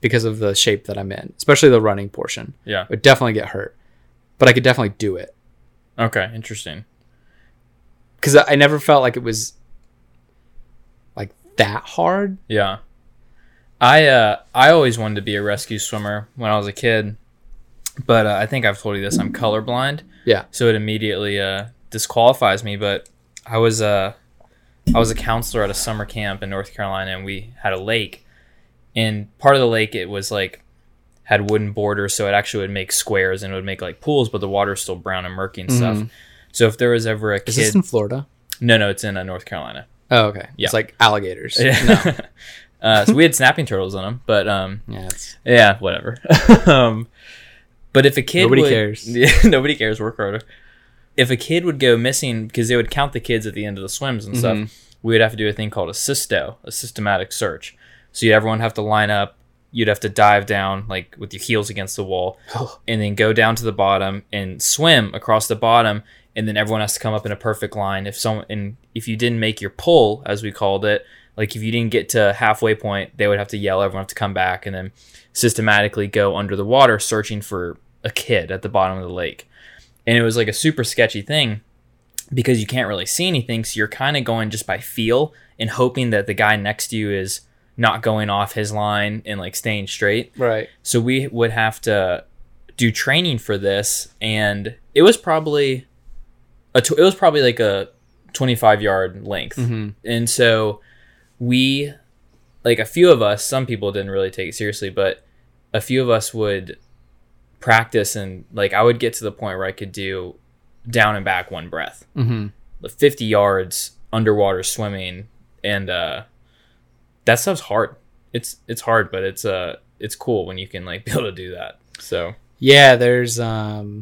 Because of the shape that I'm in, especially the running portion. Yeah. I would definitely get hurt. But I could definitely do it. Okay, interesting. Because I never felt like it was like that hard. Yeah. I always wanted to be a rescue swimmer when I was a kid. But I think I've told you this. I'm colorblind. Yeah. So it immediately disqualifies me. But I was a counselor at a summer camp in North Carolina, and we had a lake. And part of the lake, it was like, had wooden borders, so it actually would make squares and it would make like pools, but the water's still brown and murky and stuff. So if there was ever a kid... Is this in Florida? No, it's in North Carolina. Oh, okay. Yeah. It's like alligators. Yeah. No. So we had snapping turtles in them, but... yeah, whatever. But if a kid Nobody cares. Yeah, nobody cares. Work harder. If a kid would go missing, because they would count the kids at the end of the swims and stuff, we would have to do a thing called a SISTO, a systematic search. So everyone would have to line up. You'd have to dive down like with your heels against the wall and then go down to the bottom and swim across the bottom. And then everyone has to come up in a perfect line. If you didn't make your pull, as we called it, like if you didn't get to halfway point, they would have to yell, everyone have to come back and then systematically go under the water searching for a kid at the bottom of the lake. And it was like a super sketchy thing because you can't really see anything. So you're kind of going just by feel and hoping that the guy next to you is not going off his line and like staying straight. Right. So we would have to do training for this, and it was probably like a 25-yard length. And so we, like a few of us, some people didn't really take it seriously, but a few of us would practice, and like I would get to the point where I could do down and back one breath, the 50 yards underwater swimming, and that stuff's hard. It's hard, but it's cool when you can like be able to do that. So yeah, there's a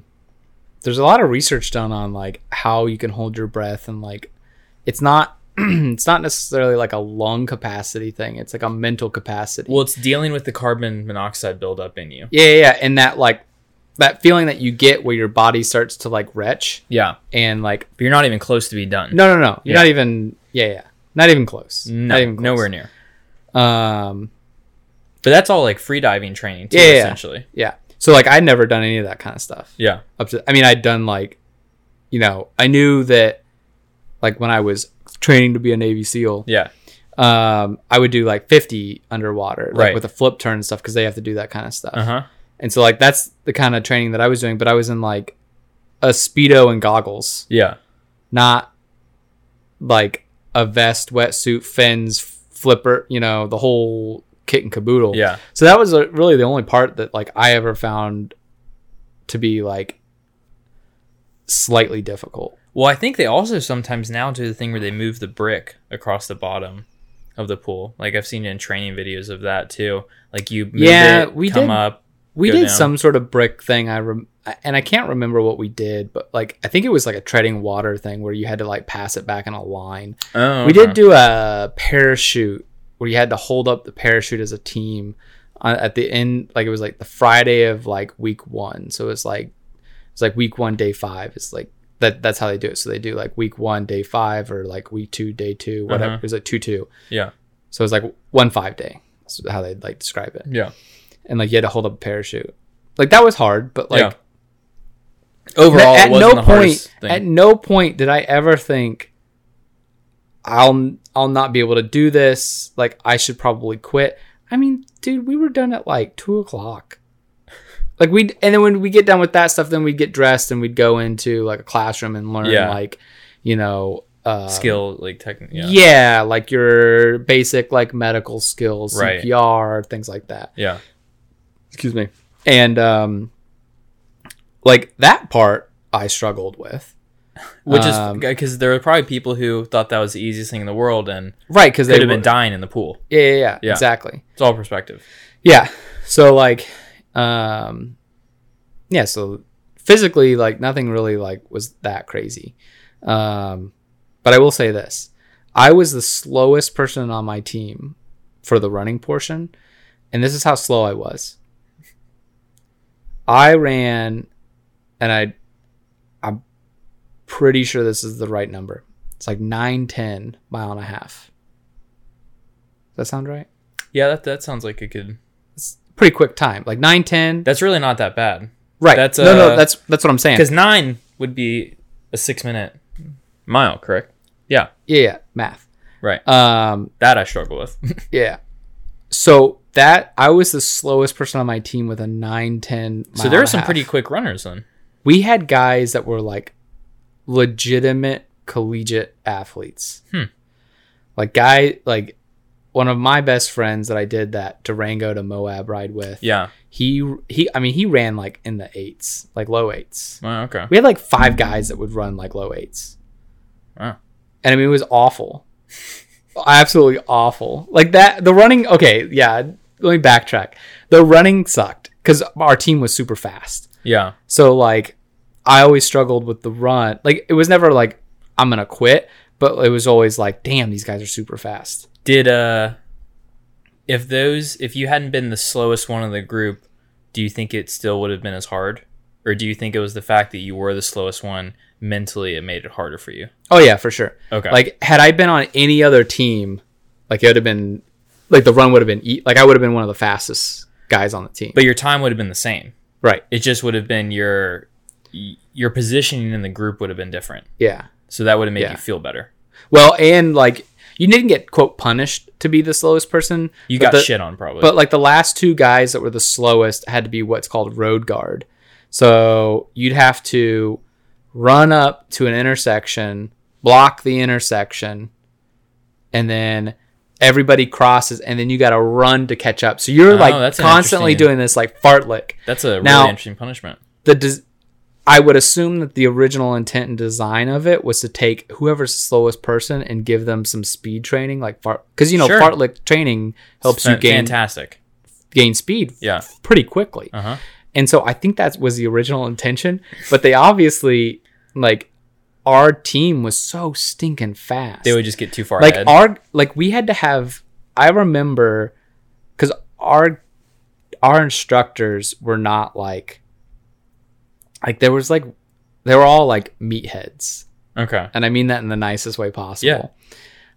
lot of research done on like how you can hold your breath, and like it's not necessarily like a lung capacity thing. It's like a mental capacity. Well, it's dealing with the carbon monoxide buildup in you. Yeah, and that like that feeling that you get where your body starts to like retch. Yeah, and like but you're not even close to be done. No. You're not even. Yeah, not even close. No, not even close. Nowhere near. But that's all like free diving training too, essentially. Yeah. So like I'd never done any of that kind of stuff. Yeah. I'd done like, you know, I knew that like when I was training to be a Navy SEAL. Yeah. I would do like 50 underwater, like with a flip turn and stuff, because they have to do that kind of stuff. And so like that's the kind of training that I was doing, but I was in like a Speedo and goggles. Yeah. Not like a vest, wetsuit, fins, flipper, you know, the whole kit and caboodle. Yeah. So that was really the only part that like I ever found to be like slightly difficult. Well, I think they also sometimes now do the thing where they move the brick across the bottom of the pool. Like I've seen it in training videos of that too. Like you move it, we come did, up. We did down. Some sort of brick thing. I can't remember what we did, but like I think it was like a treading water thing where you had to like pass it back in a line. Oh, we did do a parachute where you had to hold up the parachute as a team at the end. Like it was like the Friday of like week one, so it's like week 1 day 5. It's like that's how they do it. So they do like week 1 day 5 or like week 2 day 2, whatever. It was like 2-2. Yeah. So it's like 1 5 day. That's how they like describe it. Yeah. And like you had to hold up a parachute. Like that was hard, but like. Yeah. Overall, it wasn't the hardest thing. At no point did I ever think I'll not be able to do this. Like I should probably quit. I mean, dude, we were done at like 2:00. Like and then when we get done with that stuff, then we'd get dressed and we'd go into like a classroom and learn like, you know, skill like technique. Yeah, like your basic like medical skills, CPR, things like that. Yeah. Excuse me. And like that part I struggled with, which is because there were probably people who thought that was the easiest thing in the world, and because they would have been dying in the pool. Yeah, exactly. It's all perspective. Yeah. So like, yeah. So physically, like, nothing really, like, was that crazy. But I will say this. I was the slowest person on my team for the running portion, and this is how slow I was. I ran, and I'm pretty sure this is the right number. It's like 9:10 mile and a half. Does that sound right? Yeah, that sounds like a good... It's pretty quick time. Like 9:10. That's really not that bad. Right. That's no, that's what I'm saying. Because 9 would be a 6-minute mile, correct? Yeah. Yeah, math. Right. That I struggle with. Yeah. So that, I was the slowest person on my team with a 9:10 mile. So there are some pretty quick runners then. We had guys that were like legitimate collegiate athletes. Like one of my best friends that I did that Durango to Moab ride with. Yeah. He ran like in the 8s, like low 8s. Wow, okay. We had like 5 guys that would run like low 8s. Wow. And I mean, it was awful. Absolutely awful. Like that, the running, okay, yeah, let me backtrack. The running sucked because our team was super fast. Yeah. So like, I always struggled with the run. Like, it was never like, I'm going to quit, but it was always like, damn, these guys are super fast. Did if you hadn't been the slowest one in the group, do you think it still would have been as hard, or do you think it was the fact that you were the slowest one mentally it made it harder for you? Oh yeah, for sure. Okay. Like had I been on any other team, like it would have been like the run would have been like I would have been one of the fastest guys on the team. But your time would have been the same, right? It just would have been your positioning in the group would have been different. Yeah. So that would have made you feel better. Well, and like. You didn't get, quote, punished to be the slowest person. You got shit on, probably. But, like, the last 2 guys that were the slowest had to be what's called road guard. So you'd have to run up to an intersection, block the intersection, and then everybody crosses, and then you got to run to catch up. So you're, like, constantly doing this, like, fartlek. That's a really interesting punishment. I would assume that the original intent and design of it was to take whoever's the slowest person and give them some speed training, like because fartlek training helps you gain speed, yeah, pretty quickly. Uh-huh. And so I think that was the original intention, but they obviously like our team was so stinking fast. They would just get too far ahead. We had to have. I remember because our instructors were not like. Like there was like, they were all like meatheads. Okay. And I mean that in the nicest way possible.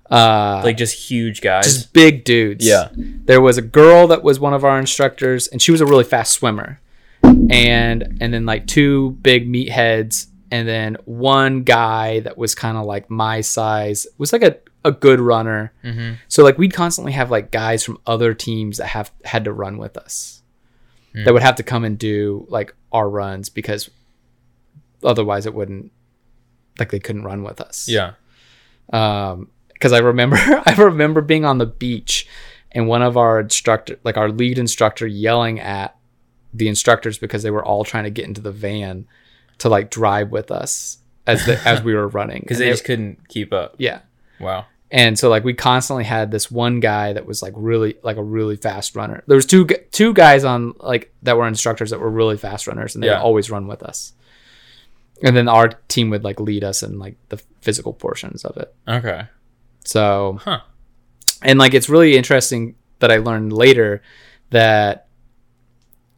Yeah. Like just huge guys. Just big dudes. Yeah. There was a girl that was one of our instructors and she was a really fast swimmer. And then like 2 big meatheads and then one guy that was kind of like my size was like a good runner. Mm-hmm. So like we'd constantly have like guys from other teams that had to run with us. Mm. That would have to come and do like our runs because otherwise it wouldn't like they couldn't run with us. Yeah. Because I remember being on the beach and one of our instructor, like our lead instructor, yelling at the instructors because they were all trying to get into the van to like drive with us as we were running because they just couldn't keep up. Yeah. Wow. And so like we constantly had this one guy that was like really like a really fast runner. There was two guys on like that were instructors that were really fast runners and they would always run with us. And then our team would like lead us in like the physical portions of it. Okay. So and like it's really interesting that I learned later that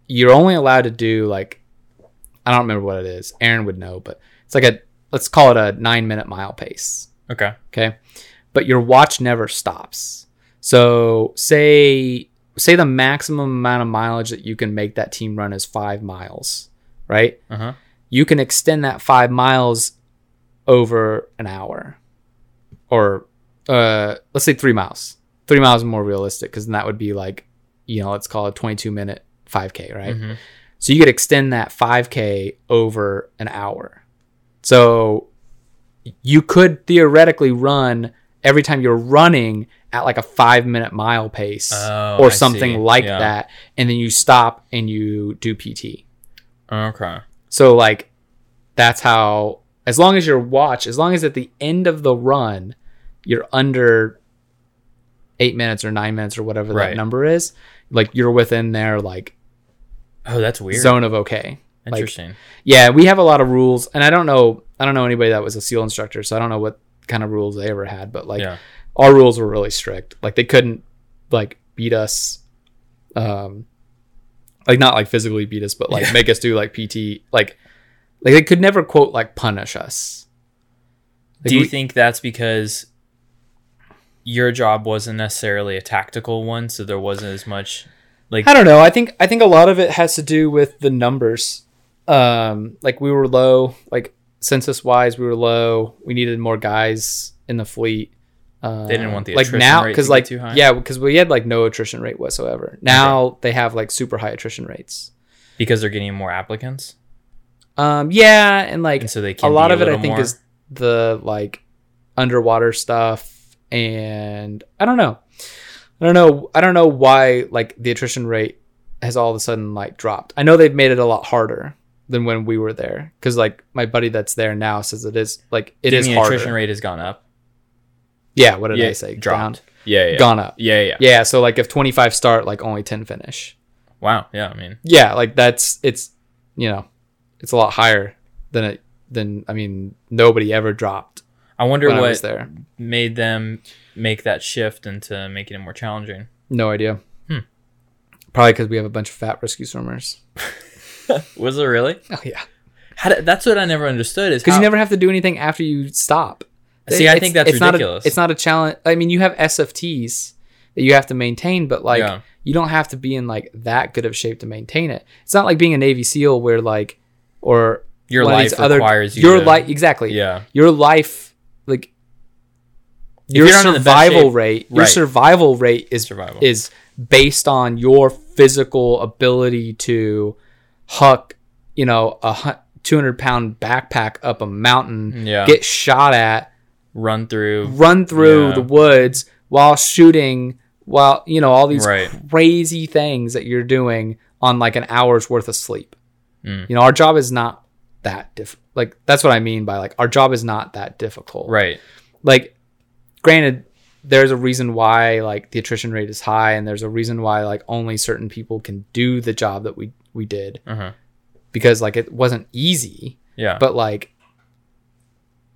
you're only allowed to do like I don't remember what it is. Aaron would know, but it's like let's call it a 9-minute mile pace. Okay. Okay. But your watch never stops. So say the maximum amount of mileage that you can make that team run is 5 miles, right? Uh-huh. You can extend that 5 miles over an hour or let's say 3 miles. 3 miles is more realistic because that would be like, let's call it 22-minute 5K, right? Mm-hmm. So you could extend that 5K over an hour. So you could theoretically run every time you're running at like a 5-minute mile pace or something like that. And then you stop and you do PT. Okay. So like, that's how, as long as at the end of the run, you're under 8 minutes or 9 minutes or whatever that number is, like you're within their like, oh, that's weird. Zone of okay. Interesting. Like, yeah, we have a lot of rules, and I don't know anybody that was a SEAL instructor, so I don't know what kind of rules they ever had, but like our rules were really strict. Like they couldn't like beat us, like not like physically beat us, but like make us do like PT, like they could never quote like punish us. Like, do you think that's because your job wasn't necessarily a tactical one, so there wasn't as much? Like, I don't know. I think a lot of it has to do with the numbers. Like we were low, like census wise, we were low. We needed more guys in the fleet. They didn't want the like attrition now, rate to like, get too high. Yeah, because we had like no attrition rate whatsoever. Now they have like super high attrition rates because they're getting more applicants. Yeah, and like and so they can a lot of it I think more. Is the like underwater stuff, and I don't know why like the attrition rate has all of a sudden like dropped. I know they've made it a lot harder than when we were there, because like my buddy that's there now says it is like it is harder. The attrition rate has gone up. Yeah, what did I say? Dropped. Yeah, gone up. Yeah. So like if 25 start, like only 10 finish. Wow. Yeah, I mean. Yeah, like it's you know, it's a lot higher than it than I mean nobody ever dropped. I wonder what made them make that shift into making it more challenging. No idea. Probably because we have a bunch of fat rescue swimmers. Was it really? Oh yeah. That's what I never understood, is because you never have to do anything after you stop. See, I think that's ridiculous. It's not a challenge. I mean, you have SFTs that you have to maintain, but like you don't have to be in like that good of shape to maintain it. It's not like being a Navy SEAL where like or your life requires you. Your life, exactly. Yeah, your life, like your survival rate. Your survival rate is based on your physical ability to huck, you know, 200-pound backpack up a mountain, get shot at, run through the woods while shooting, while you know all these crazy things that you're doing on like an hour's worth of sleep. You know, our job is not that like that's what I mean by like our job is not that difficult, right? Like, granted, there's a reason why like the attrition rate is high, and there's a reason why like only certain people can do the job that we did, because like it wasn't easy. But like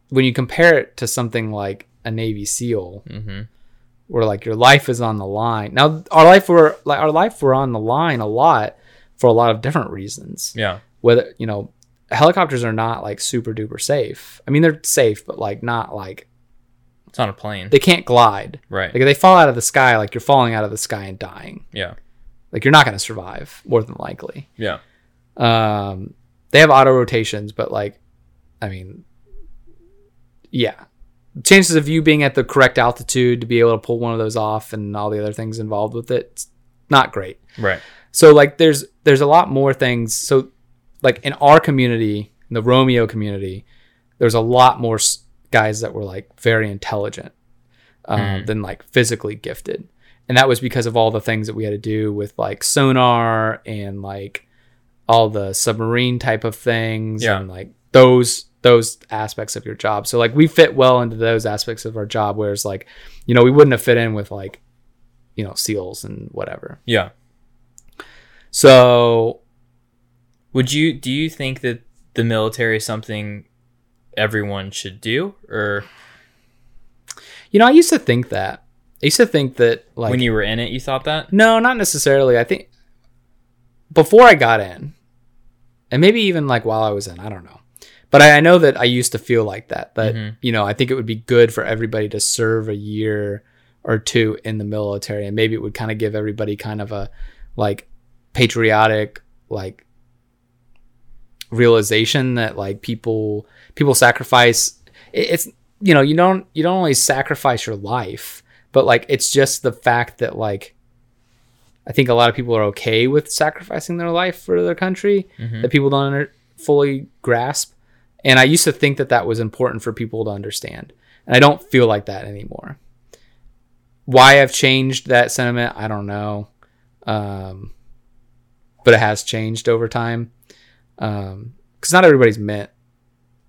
when you compare it to something like a Navy SEAL, where like your life is on the line. Now our life were on the line a lot for a lot of different reasons. Yeah. Whether, you know, helicopters are not like super duper safe. I mean, they're safe, but like not like it's on a plane. They can't glide. Right. Like if they fall out of the sky, like you're falling out of the sky and dying. Yeah. Like you're not going to survive, more than likely. Yeah. They have auto rotations, but like, I mean, yeah, chances of you being at the correct altitude to be able to pull one of those off and all the other things involved with it, it's not great. Right. So like there's a lot more things. So like in our community, in the Romeo community, there's a lot more guys that were like very intelligent than like physically gifted. And that was because of all the things that we had to do with like sonar and like all the submarine type of things and like those aspects of your job. So like we fit well into those aspects of our job, whereas like, you know, we wouldn't have fit in with like, you know, SEALs and whatever. Yeah. So do you think that the military is something everyone should do? Or, you know, I used to think that like when you were in it, you thought that? No, not necessarily. I think before I got in, and maybe even like while I was in, I don't know. But I know that I used to feel like that, you know, I think it would be good for everybody to serve a year or two in the military. And maybe it would kind of give everybody kind of a like patriotic, like realization that like people sacrifice. It's, you know, you don't only sacrifice your life, but like, it's just the fact that like, I think a lot of people are okay with sacrificing their life for their country that people don't fully grasp. And I used to think that was important for people to understand. And I don't feel like that anymore. Why I've changed that sentiment, I don't know. But it has changed over time. Because not everybody's meant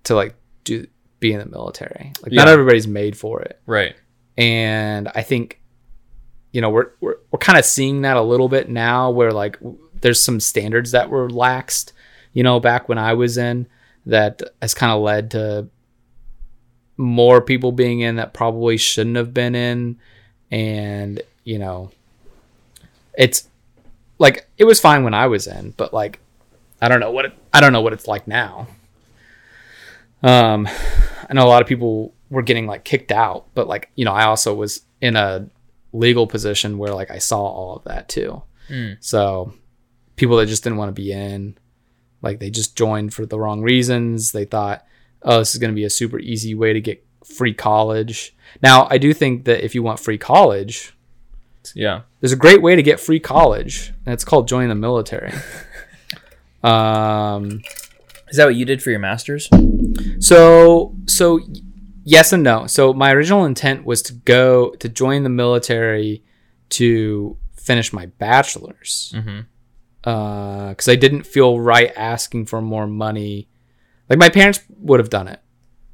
to like be in the military. Like not everybody's made for it. Right. And I think, you know, we're kind of seeing that a little bit now, where like there's some standards that were laxed. you know, back when I was in, that has kind of led to more people being in that probably shouldn't have been in. And, you know, it's like, it was fine when I was in, but like, I don't know what it's like now. I know a lot of people were getting like kicked out, but like, you know, I also was in a legal position where like I saw all of that too. Mm. So people that just didn't want to be in, like they just joined for the wrong reasons. They thought, oh, this is going to be a super easy way to get free college. Now, I do think that if you want free college, yeah, there's a great way to get free college, and it's called joining the military. Is that what you did for your master's? So yes and no. So my original intent was to go to join the military to finish my bachelor's, mm-hmm. 'Cause I didn't feel right asking for more money. Like my parents would have done it.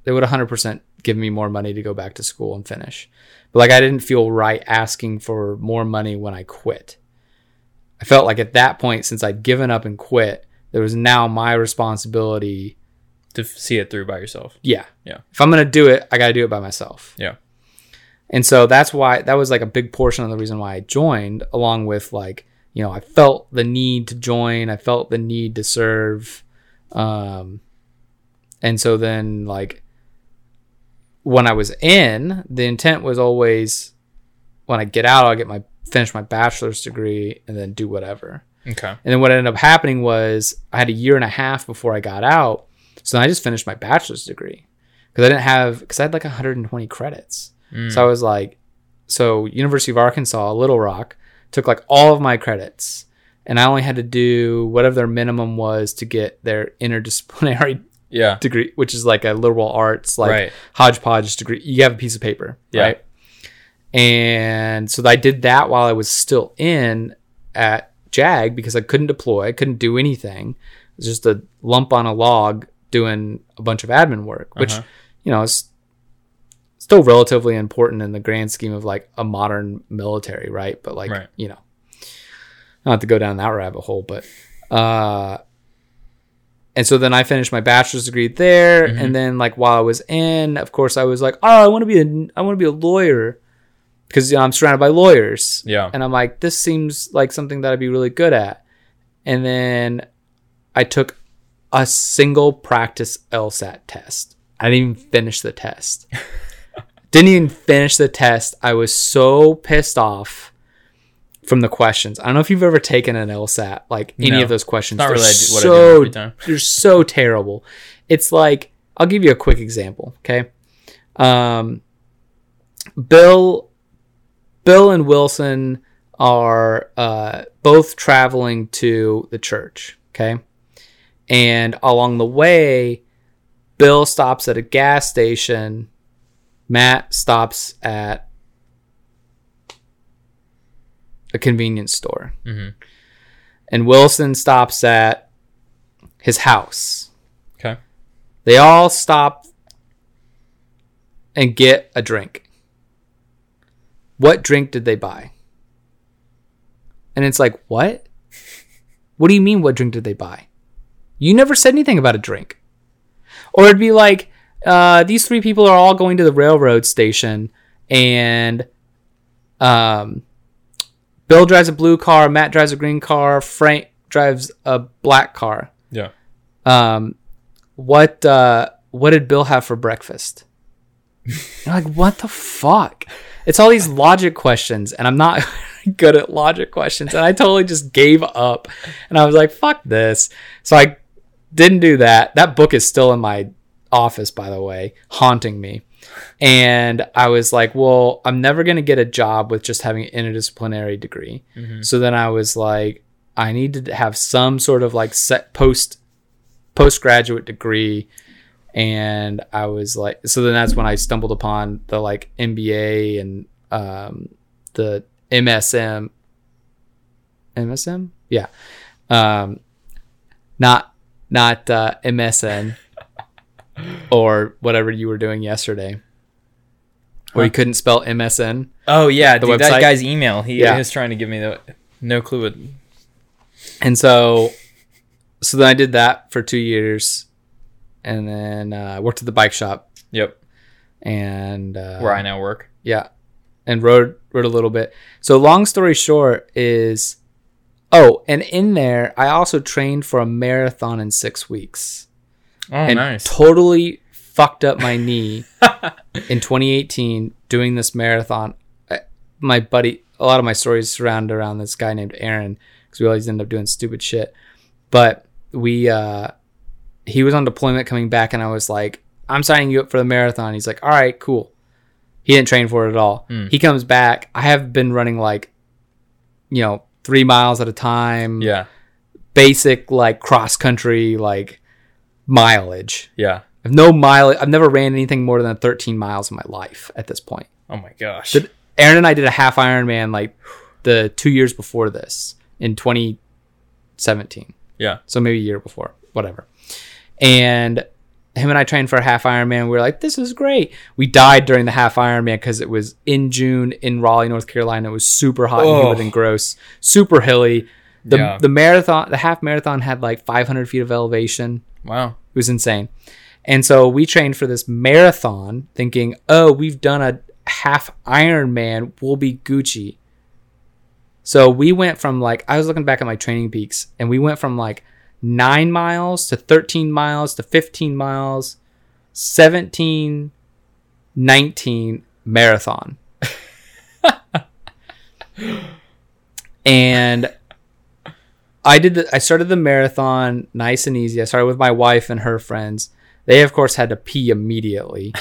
They would 100% give me more money to go back to school and finish. But like, I didn't feel right asking for more money when I quit. I felt like at that point, since I'd given up and quit, there was now my responsibility to see it through by yourself. Yeah. Yeah. If I'm going to do it, I got to do it by myself. Yeah. And so that's why that was like a big portion of the reason why I joined, along with like, you know, I felt the need to join. I felt the need to serve. And so then like when I was in, the intent was always when I get out, I'll get finish my bachelor's degree and then do whatever. Okay. And then what ended up happening was I had a year and a half before I got out. So then I just finished my bachelor's degree because I had like 120 credits. Mm. So I was like, so University of Arkansas, Little Rock took like all of my credits, and I only had to do whatever their minimum was to get their interdisciplinary degree, which is like a liberal arts, like hodgepodge degree. You have a piece of paper, right? And so I did that while I was still in at JAG because I couldn't deploy. I couldn't do anything. It was just a lump on a log doing a bunch of admin work, which, you know, is still relatively important in the grand scheme of like a modern military, right? But like, you know, not to go down that rabbit hole, but, and so then I finished my bachelor's degree there. Mm-hmm. And then like while I was in, of course I was like, oh, I want to be a lawyer, because, you know, I'm surrounded by lawyers. Yeah. And I'm like, this seems like something that I'd be really good at. And then I took a single practice LSAT test. I didn't even finish the test. I was so pissed off from the questions. I don't know if you've ever taken an LSAT, like any of those questions. Not really what I do every time. They're so terrible. It's like, I'll give you a quick example. Okay. Bill and Wilson are both traveling to the church. Okay. And along the way, Bill stops at a gas station. Matt stops at a convenience store. Mm-hmm. And Wilson stops at his house. Okay. They all stop and get a drink. What drink did they buy? And it's like, what? What do you mean, what drink did they buy? You never said anything about a drink. Or it'd be like, these three people are all going to the railroad station, and Bill drives a blue car, Matt drives a green car, Frank drives a black car. Yeah. What did Bill have for breakfast? You're like, what the fuck? It's all these logic questions, and I'm not good at logic questions, and I totally just gave up, and I was like, fuck this. So I didn't do that. That book is still in my office, by the way, haunting me. And I was like, well, I'm never going to get a job with just having an interdisciplinary degree. Mm-hmm. So then I was like, I need to have some sort of like set postgraduate degree. And I was like, so then that's when I stumbled upon the like MBA and the MSM. Yeah. Not MSN or whatever you were doing yesterday, where you couldn't spell MSN. Oh yeah, the dude, that guy's email. He was trying to give me no clue. And so So then I did that for 2 years, and then worked at the bike shop. Yep. And where I now work. Yeah. And rode a little bit. So long story short is, oh, and in there, I also trained for a marathon in 6 weeks. Oh, and nice. Totally fucked up my knee in 2018 doing this marathon. My buddy, a lot of my stories surround around this guy named Aaron, because we always end up doing stupid shit. But we, he was on deployment coming back, and I was like, I'm signing you up for the marathon. He's like, all right, cool. He didn't train for it at all. Mm. He comes back. I have been running 3 miles at a time. Yeah. Basic cross country mileage. Yeah. I've no mileage. I've never ran anything more than 13 miles in my life at this point. Oh my gosh. Aaron and I did a half Ironman the 2 years before this in 2017. Yeah. So maybe a year before, whatever. And him and I trained for a half Ironman. We were like, this is great. We died during the half Ironman because it was in June in Raleigh, North Carolina. It was super hot and humid and gross, super hilly. The marathon, the half marathon had 500 feet of elevation. Wow. It was insane. And so we trained for this marathon thinking, oh, we've done a half Ironman. We'll be Gucci. So we went from I was looking back at my training peaks, and we went from 9 miles to 13 miles to 15 miles, 17, 19 marathon. And I started the marathon nice and easy. I started with my wife and her friends. They of course had to pee immediately.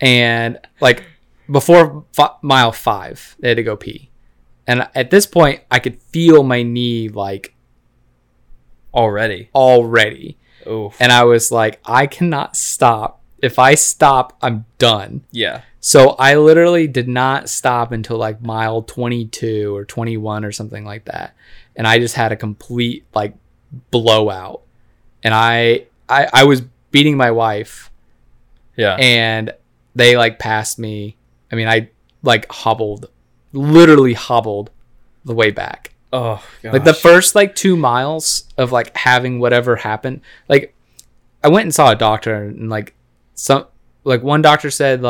And before mile 5, they had to go pee. And at this point I could feel my knee already. Oof. And I was like, I cannot stop. If I stop, I'm done. Yeah. So I literally did not stop until mile 22 or 21 or something like that. And I just had a complete blowout. And I was beating my wife. Yeah. And they passed me. I mean, I literally hobbled the way back. Oh, gosh. The first 2 miles of having whatever happened. I went and saw a doctor, and one doctor said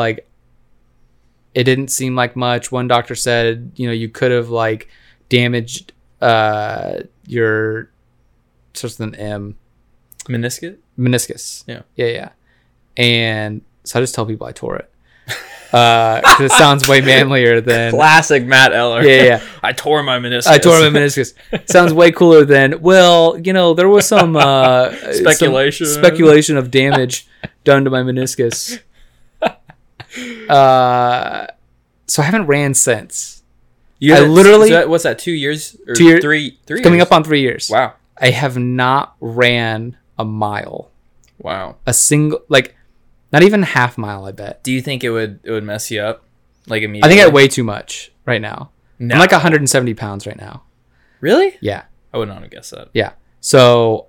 it didn't seem like much. One doctor said, you could have damaged your, starts with an M. Meniscus. Yeah. Yeah. Yeah. And so I just tell people I tore it. Because it sounds way manlier than classic Matt Eller. Yeah. I tore my meniscus. Sounds way cooler than, well, there was some speculation of damage done to my meniscus. So I haven't ran since. What's that? 2 years or 3 years? Coming up on 3 years. Wow. I have not ran a mile. Wow. A single not even half mile, I bet. Do you think it would mess you up, immediately? I think I weigh too much right now. No. I'm 170 pounds right now. Really? Yeah. I would not have guessed that. Yeah. So,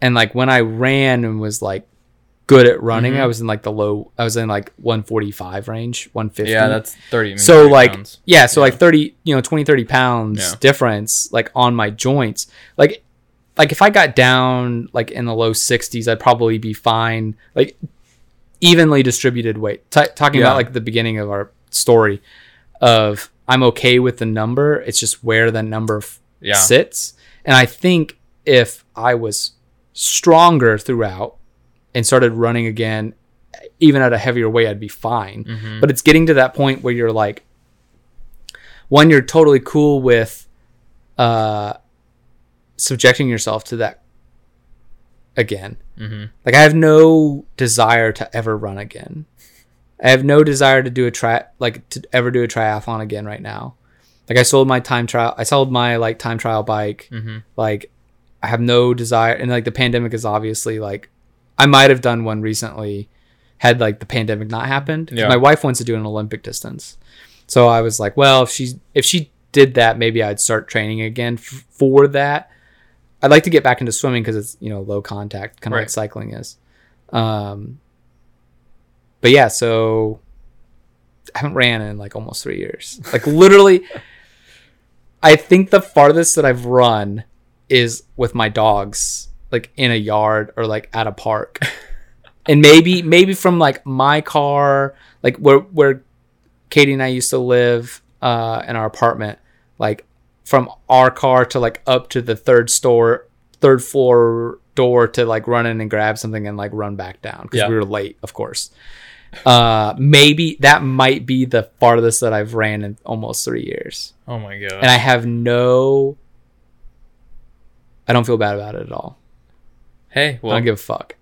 and when I ran and was good at running, mm-hmm. I was in 145 range, 150. Yeah, that's 30. So 30 pounds. Yeah, so 30, 20, 30 pounds difference, on my joints, if I got down in the low 60s, I'd probably be fine. Evenly distributed weight. Talking about the beginning of our story of I'm okay with the number. It's just where the number sits. And I think if I was stronger throughout and started running again, even at a heavier weight, I'd be fine. Mm-hmm. But it's getting to that point where you're one, you're totally cool with subjecting yourself to that again. Mm-hmm. I have no desire to ever run again. I have no desire to do a triathlon again right now. I sold my time trial bike. Mm-hmm. I have no desire, and the pandemic is obviously I might have done one recently had the pandemic not happened. Yeah. My wife wants to do an Olympic distance, so I was well, if she did that, maybe I'd start training again for that. I'd like to get back into swimming because it's, low contact, kind of like cycling is. But yeah, so I haven't ran in almost 3 years. Literally, I think the farthest that I've run is with my dogs, like in a yard or like at a park. And maybe from like my car, like where Katie and I used to live in our apartment, like from our car to like up to the third floor door to like run in and grab something and like run back down because we were late, of course. Maybe that might be the farthest that I've ran in almost 3 years. Oh my god. And I don't feel bad about it at all. Hey, well, I don't give a fuck.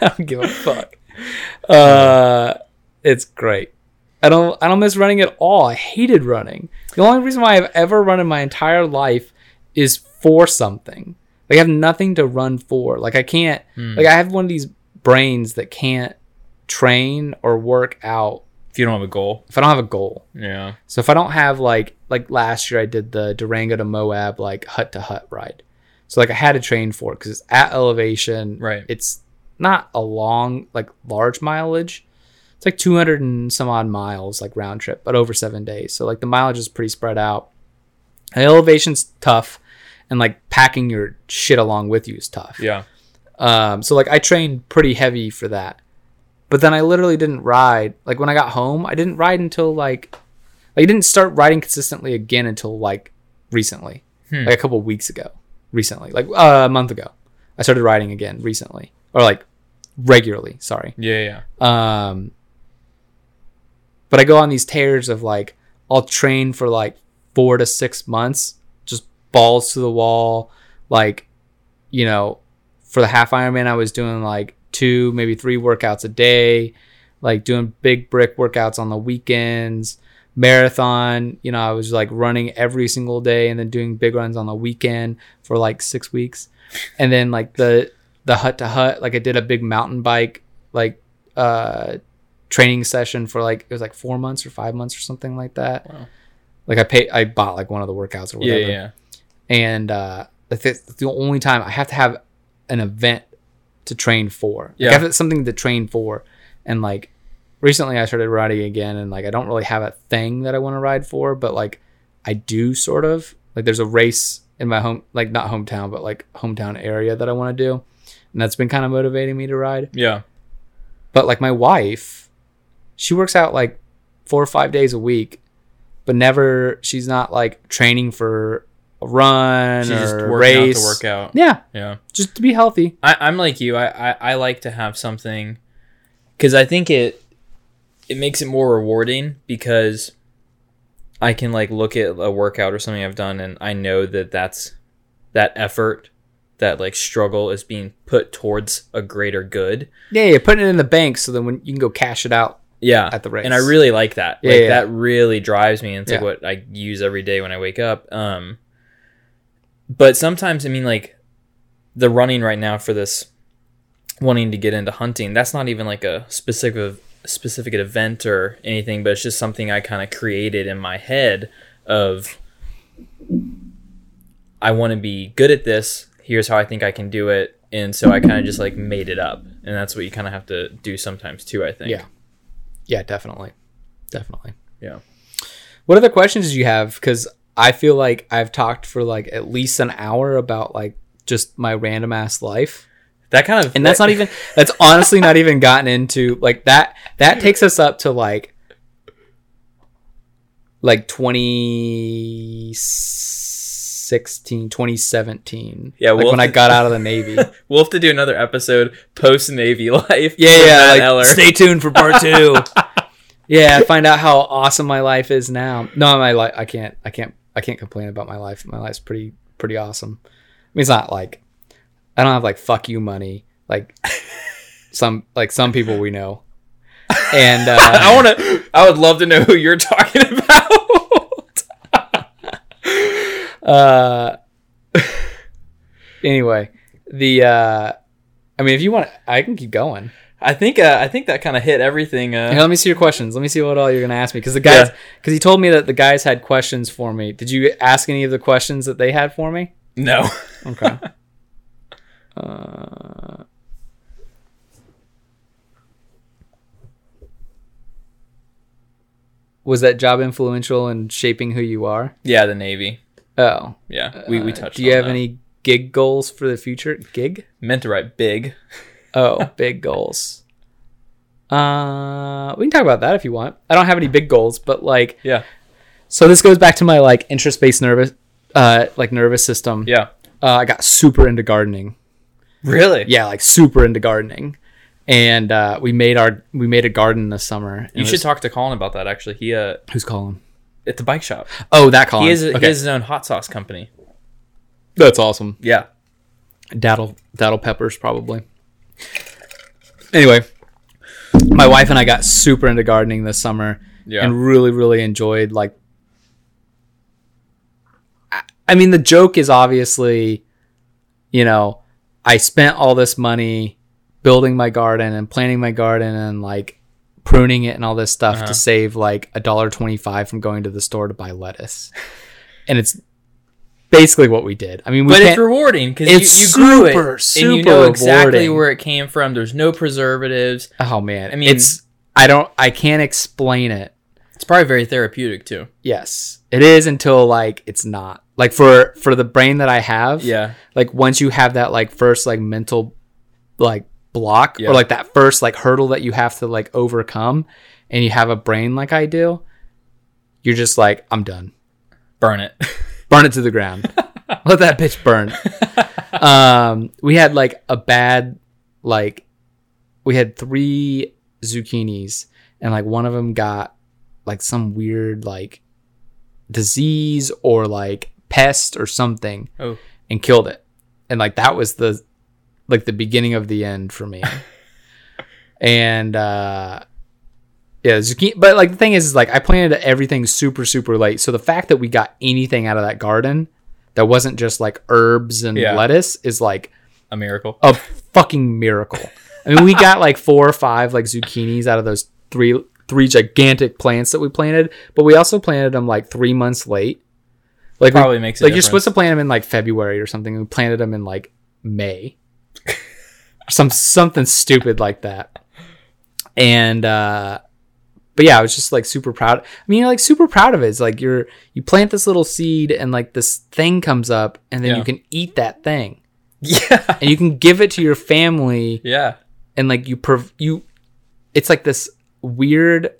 I don't give a fuck. It's great. I don't miss running at all. I hated running. The only reason why I've ever run in my entire life is for something. Like, I have nothing to run for. Like, I can't... Like, I have one of these brains that can't train or work out. If you don't have a goal? If I don't have a goal. Yeah. So, if I don't have, like last year, I did the Durango to Moab, like, hut-to-hut ride. So, like, I had to train for it because it's at elevation. Right. It's not a long, like, large mileage. It's, like, 200 and some odd miles, like, round trip, but over 7 days. So, like, the mileage is pretty spread out. And elevation's tough. And like packing your shit along with you is tough. Yeah. So like I trained pretty heavy for that, but then I literally didn't ride. Like when I got home, I didn't ride until like I didn't start riding consistently again until like recently, like a couple weeks ago. Recently, like a month ago, I started riding again recently, or like regularly. Sorry. Yeah. But I go on these tears of like I'll train for like 4 to 6 months. Balls to the wall, like, you know, for the half Ironman I was doing like 2, maybe 3 workouts a day, like doing big brick workouts on the weekends. Marathon, you know, I was like running every single day and then doing big runs on the weekend for like 6 weeks. And then like the hut to hut, like I did a big mountain bike like training session for like, it was like 4 months or 5 months or something like that. Wow. Like I bought like one of the workouts or whatever. Yeah. And that's the only time I have to have an event to train for. Yeah. Like I have something to train for. And like recently I started riding again, and like I don't really have a thing that I want to ride for, but like I do sort of. Like there's a race in my home, like not hometown, but like hometown area that I want to do. And that's been kind of motivating me to ride. Yeah. But like my wife, she works out like 4 or 5 days a week, but never, she's not like training for a run, she's or just working race. Out to work out. Yeah. Just to be healthy. I'm like you. I like to have something because I think it makes it more rewarding because I can like look at a workout or something I've done and I know that that's that effort, that like struggle is being put towards a greater good. Yeah, you're putting it in the bank so then when you can go cash it out. Yeah, at the race. And I really like that. Yeah, like that really drives me into what I use every day when I wake up. But sometimes, I mean, like the running right now for this wanting to get into hunting, that's not even like a specific event or anything, but it's just something I kind of created in my head of I want to be good at this. Here's how I think I can do it. And so I kind of just like made it up. And that's what you kind of have to do sometimes too, I think. Yeah, definitely. Yeah. What other questions do you have? Because I feel like I've talked for like at least an hour about like just my random ass life. That kind of, and that's not even. That's honestly not even gotten into like that. That takes us up to like 2016, 2017. Yeah, like when I got out of the Navy. We'll have to do another episode post Navy life. Yeah. Like, Eller. Stay tuned for part 2. Yeah, find out how awesome my life is now. No, my life. I can't complain about my life. My life's pretty awesome. I mean, it's not like I don't have like fuck you money like some people we know. And I would love to know who you're talking about. Anyway, I mean, if you want, I can keep going. I think that kind of hit everything. Hey, let me see your questions. Let me see what all you're going to ask me. Because the guys, he told me that the guys had questions for me. Did you ask any of the questions that they had for me? No. Okay. Was that job influential in shaping who you are? Yeah, the Navy. Oh. Yeah, we touched on that. Do you have any gig goals for the future? Gig? Meant to write big. Oh, big goals. We can talk about that if you want. I don't have any big goals, but like... Yeah. So this goes back to my like interest-based nervous system. Yeah. I got super into gardening. Really? Yeah, like super into gardening. And we made a garden this summer. You should talk to Colin about that, actually. He Who's Colin? At the bike shop. Oh, that Colin. He has his own hot sauce company. That's awesome. Yeah. Dattle peppers, probably. Anyway, my wife and I got super into gardening this summer. Yeah. And really, really enjoyed, like... I mean, the joke is obviously, you know, I spent all this money building my garden and planting my garden and like pruning it and all this stuff to save like $1.25 from going to the store to buy lettuce. And it's basically what we did. I mean, but it's rewarding because you grew it and you know exactly where it came from. There's no preservatives. Oh man. I mean, I can't explain it. It's probably very therapeutic too. Yes, it is until like, it's not. Like for the brain that I have, yeah. Like once you have that like first like mental like block or like that first like hurdle that you have to like overcome, and you have a brain like I do, you're just like, I'm done. Burn it. Burn it to the ground. Let that bitch burn. We had like a bad like we had 3 zucchinis and like one of them got like some weird like disease or like pest or something and killed it, and like that was the like the beginning of the end for me. And zucchini, but like the thing is like I planted everything super super late, so the fact that we got anything out of that garden that wasn't just like herbs and lettuce is like a miracle, a fucking miracle. I mean, we got like 4 or 5 like zucchinis out of those three gigantic plants that we planted, but we also planted them like 3 months late. Like probably makes a like difference. You're supposed to plant them in like February or something. We planted them in like May, something stupid like that. And but yeah, I was just like super proud. I mean, like super proud of it. It's like you plant this little seed and like this thing comes up, and then you can eat that thing. Yeah, and you can give it to your family. Yeah, and like you, it's like this weird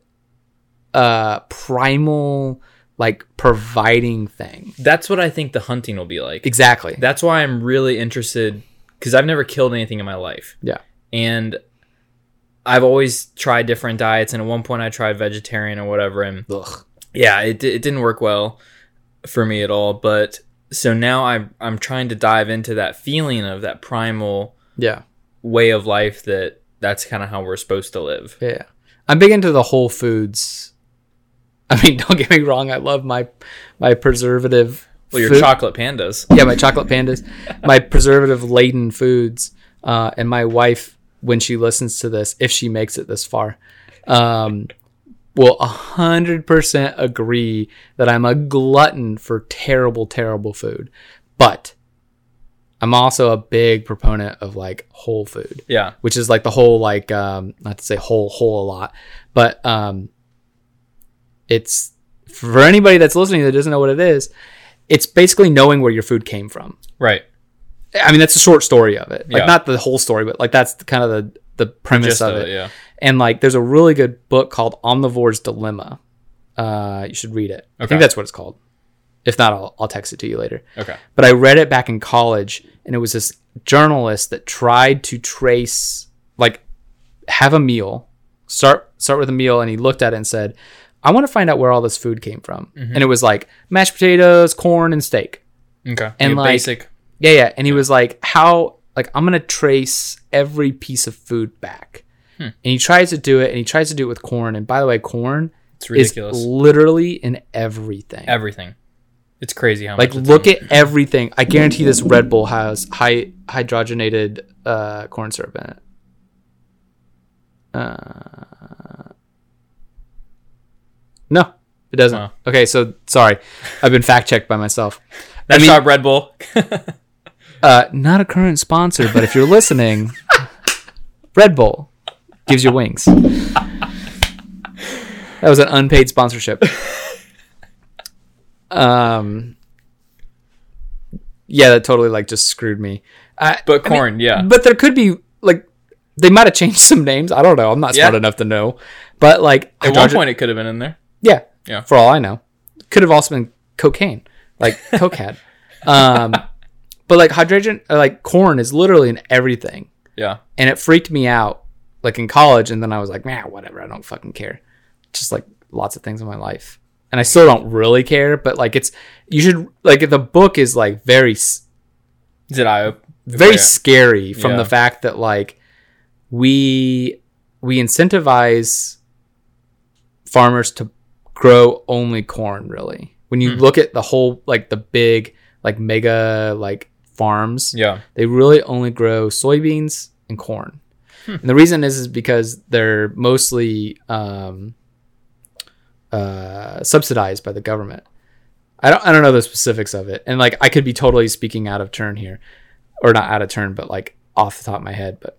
primal like providing thing. That's what I think the hunting will be like. Exactly. That's why I'm really interested, because I've never killed anything in my life. Yeah. And I've always tried different diets, and at one point I tried vegetarian or whatever, and yeah, it didn't work well for me at all. But so now I'm trying to dive into that feeling of that primal way of life, that's kind of how we're supposed to live. Yeah. I'm big into the Whole Foods. I mean, don't get me wrong. I love my preservative. Well, your chocolate pandas. Yeah, my chocolate pandas. My preservative-laden foods. And my wife, when she listens to this, if she makes it this far, will 100% agree that I'm a glutton for terrible, terrible food. But I'm also a big proponent of like whole food, which is like the whole like not to say whole a lot, but it's for anybody that's listening that doesn't know what it is. It's basically knowing where your food came from, right? I mean, that's a short story of it, like not the whole story, but like that's kind of the premise just of it. Yeah. And like, there's a really good book called Omnivore's Dilemma. You should read it. Okay. I think that's what it's called. If not, I'll text it to you later. Okay. But I read it back in college, and it was this journalist that tried to trace, like, have a meal, start with a meal, and he looked at it and said, I want to find out where all this food came from. Mm-hmm. And it was like mashed potatoes, corn, and steak. Okay. And like basic. Yeah. And he was like, how, like, I'm going to trace every piece of food back. And he tries to do it, and he tries to do it with corn. And by the way, corn is literally in everything. Everything. It's crazy how much. Like, look at everything. I guarantee this Red Bull has hydrogenated corn syrup in it. No, it doesn't. Wow. Okay, so sorry, I've been fact checked by myself. That's not Red Bull. Not a current sponsor, but if you're listening, Red Bull gives you wings. That was an unpaid sponsorship. Yeah, that totally like just screwed me. But corn, I mean, yeah. But there could be like they might have changed some names. I don't know. I'm not smart enough to know. But like at one point, it could have been in there. Yeah, yeah. For all I know, could have also been cocaine, like cokehead. But like hydrogen, like corn is literally in everything. Yeah. And it freaked me out, like in college, and then I was like, man, whatever. I don't fucking care. Just like lots of things in my life. And I still don't really care, but like it's, you should, like the book is like very scary from the fact that like we incentivize farmers to grow only corn, really. When you look at the whole, like the big, like mega, like farms, they really only grow soybeans and corn. And the reason is because they're mostly, subsidized by the government. I don't know the specifics of it, and like I could be totally speaking out of turn here, or not out of turn, but like off the top of my head. But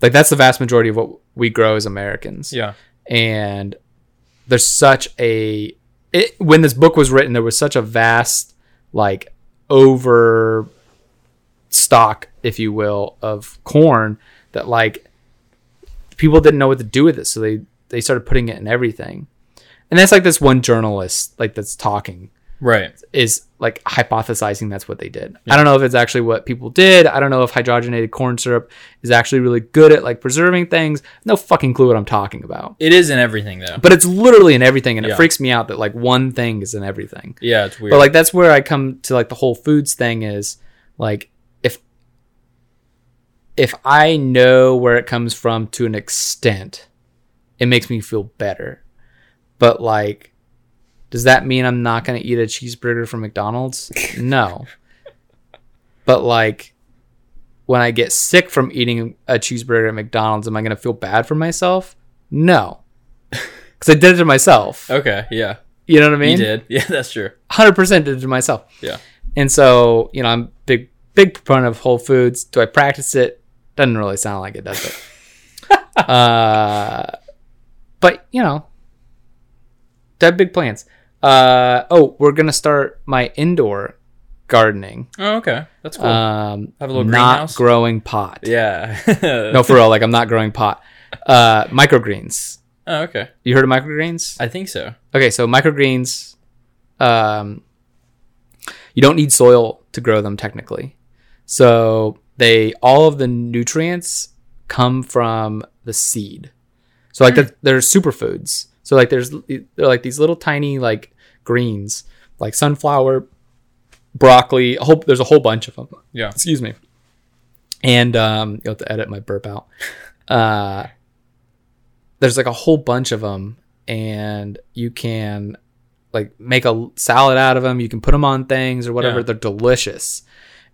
like that's the vast majority of what we grow as Americans. Yeah, and there's such a when this book was written, there was such a vast like overstock, if you will, of corn that like people didn't know what to do with it, so they started putting it in everything. And that's like this one journalist like that's talking, right, is like hypothesizing that's what they did. I don't know if it's actually what people did. I don't know if hydrogenated corn syrup is actually really good at like preserving things. No fucking clue what I'm talking about. It is in everything though. But it's literally in everything, and it freaks me out that like one thing is in everything. Yeah, it's weird. But like that's where I come to like the whole foods thing is like if I know where it comes from to an extent, it makes me feel better. But like, does that mean I'm not going to eat a cheeseburger from McDonald's? No. But like, when I get sick from eating a cheeseburger at McDonald's, am I going to feel bad for myself? No. Because I did it to myself. Okay, yeah. You know what I mean? You did. Yeah, that's true. 100% did it to myself. Yeah. And so, you know, I'm a big proponent of whole foods. Do I practice it? Doesn't really sound like it, does it? But, you know, they have big plans. We're going to start my indoor gardening. Oh, okay. That's cool. Have a little greenhouse? Not growing pot. Yeah. No, for real. Like, I'm not growing pot. Microgreens. Oh, okay. You heard of microgreens? I think so. Okay, so microgreens, you don't need soil to grow them technically. So all of the nutrients come from the seed. So like they're superfoods. So like they're like these little tiny like greens, like sunflower, broccoli. There's a whole bunch of them. Yeah. Excuse me. And you'll have to edit my burp out. There's like a whole bunch of them, and you can like make a salad out of them. You can put them on things or whatever. Yeah. They're delicious,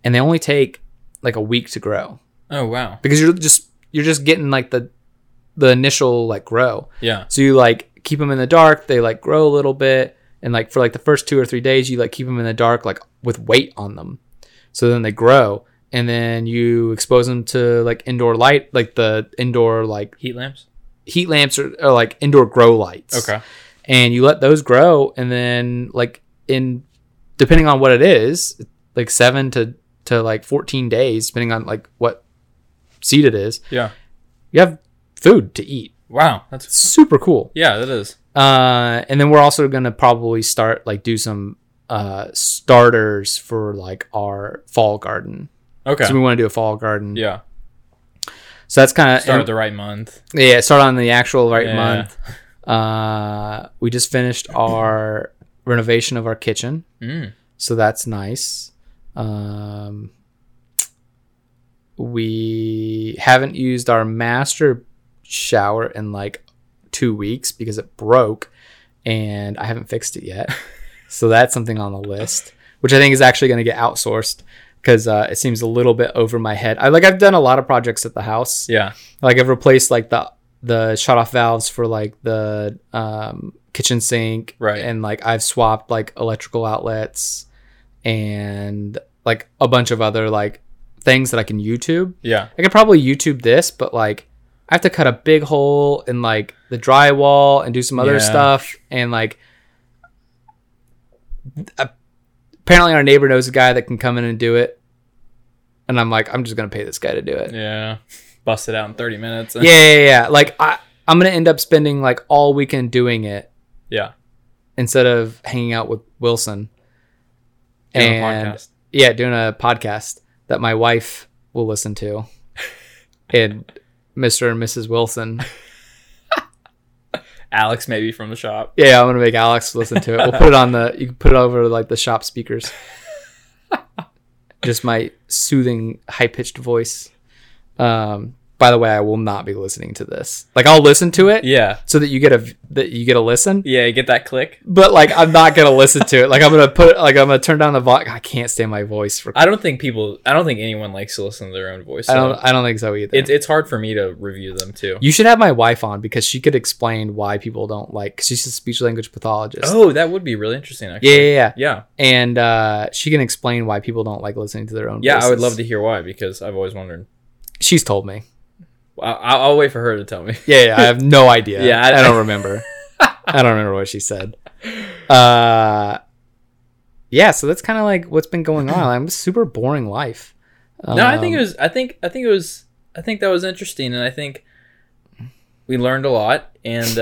and they only take like a week to grow. Oh wow! Because you're just getting like the initial like grow. Yeah. So you like keep them in the dark. They like grow a little bit, and like for like the first 2 or 3 days, you like keep them in the dark, like with weight on them. So then they grow, and then you expose them to like indoor light, like the indoor like heat lamps or like indoor grow lights. Okay. And you let those grow, and then like in depending on what it is, like 7 to like 14 days, depending on like what seed it is. Yeah. You have food to eat. Wow, that's super cool. Yeah, that is. And then we're also gonna probably start like do some starters for like our fall garden. Okay, so we want to do a fall garden. Yeah, so that's kind of start the right month. Yeah, start on the actual right month. We just finished our renovation of our kitchen. So that's nice. We haven't used our master shower in like 2 weeks because it broke, and I haven't fixed it yet. So that's something on the list, which I think is actually going to get outsourced because it seems a little bit over my head. I've done a lot of projects at the house. Yeah, like I've replaced like the shut off valves for like the kitchen sink, right? And like I've swapped like electrical outlets and like a bunch of other like things that I can YouTube. Yeah, I could probably YouTube this, but like I have to cut a big hole in like the drywall and do some other stuff. And like, apparently our neighbor knows a guy that can come in and do it. And I'm like, I'm just going to pay this guy to do it. Yeah. Bust it out in 30 minutes. Yeah. Like I'm going to end up spending like all weekend doing it. Yeah. Instead of hanging out with Wilson. Doing a podcast that my wife will listen to. And Mr. and Mrs. Wilson. Alex maybe from the shop. Yeah, I'm going to make Alex listen to it. We'll put it on you can put it over like the shop speakers. Just my soothing, high-pitched voice. By the way, I will not be listening to this. Like, I'll listen to it. Yeah. So that you get a listen. Yeah, you get that click. But like, I'm not gonna listen to it. Like, I'm gonna turn down the volume. I can't stand my voice. I don't think anyone likes to listen to their own voice. So I don't think so either. It's hard for me to review them too. You should have my wife on because she could explain why people don't like. Cause she's a speech language pathologist. Oh, that would be really interesting. Actually. Yeah. And she can explain why people don't like listening to their own. Yeah, voices. I would love to hear why because I've always wondered. She's told me. I'll wait for her to tell me. Yeah, I have no idea. I don't remember. I don't remember what she said. So that's kind of like what's been going on. I'm a super boring life. No, I think that was interesting, and I think we learned a lot, and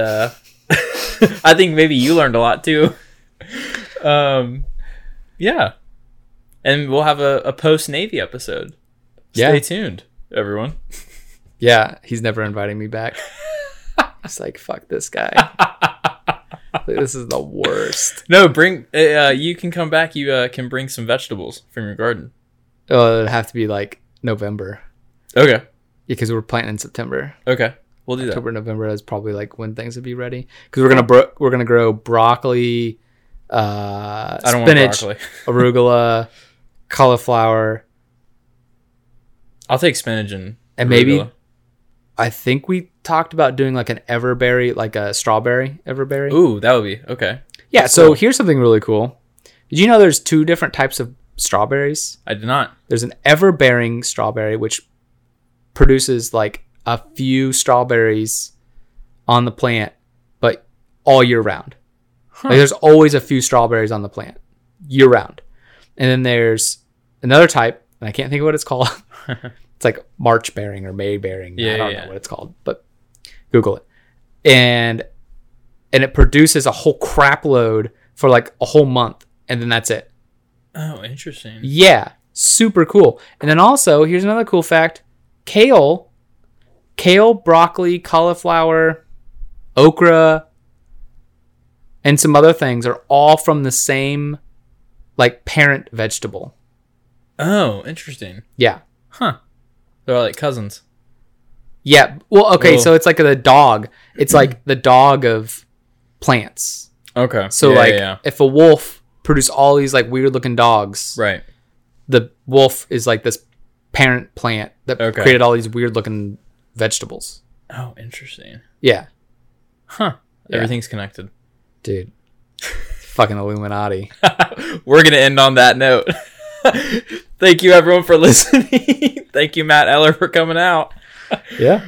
I think maybe you learned a lot too. Yeah, and we'll have a post Navy episode. Stay tuned, everyone. Yeah, he's never inviting me back. It's like, fuck this guy. This is the worst. No, bring. You can come back. You can bring some vegetables from your garden. Oh, it'd have to be like November. Okay. Because we're planting in September. Okay, we'll do that. October, November is probably like when things would be ready. Because we're gonna grow broccoli, spinach, arugula, cauliflower. I'll take spinach and maybe. Arugula. I think we talked about doing like an everberry, like a strawberry everberry. Ooh, that would be okay. Yeah, so here's something really cool. Did you know there's two different types of strawberries? I did not. There's an everbearing strawberry, which produces like a few strawberries on the plant, but all year round. Huh. Like, there's always a few strawberries on the plant year round. And then there's another type, and I can't think of what it's called. It's like March bearing or May bearing. Yeah, I don't know what it's called, but Google it. And it produces a whole crap load for like a whole month, and then that's it. Oh, interesting. Yeah, super cool. And then also, here's another cool fact. Kale, broccoli, cauliflower, okra, and some other things are all from the same like parent vegetable. Oh, interesting. Yeah. Huh. They're all like cousins. Yeah. Well, okay. Whoa. So it's like the dog. It's like the dog of plants. Okay. So if a wolf produced all these like weird looking dogs, right? The wolf is like this parent plant that created all these weird looking vegetables. Oh, interesting. Yeah. Huh. Yeah. Everything's connected, dude. Fucking Illuminati. We're gonna end on that note. Thank you, everyone, for listening. Thank you, Matt Eller, for coming out. Yeah.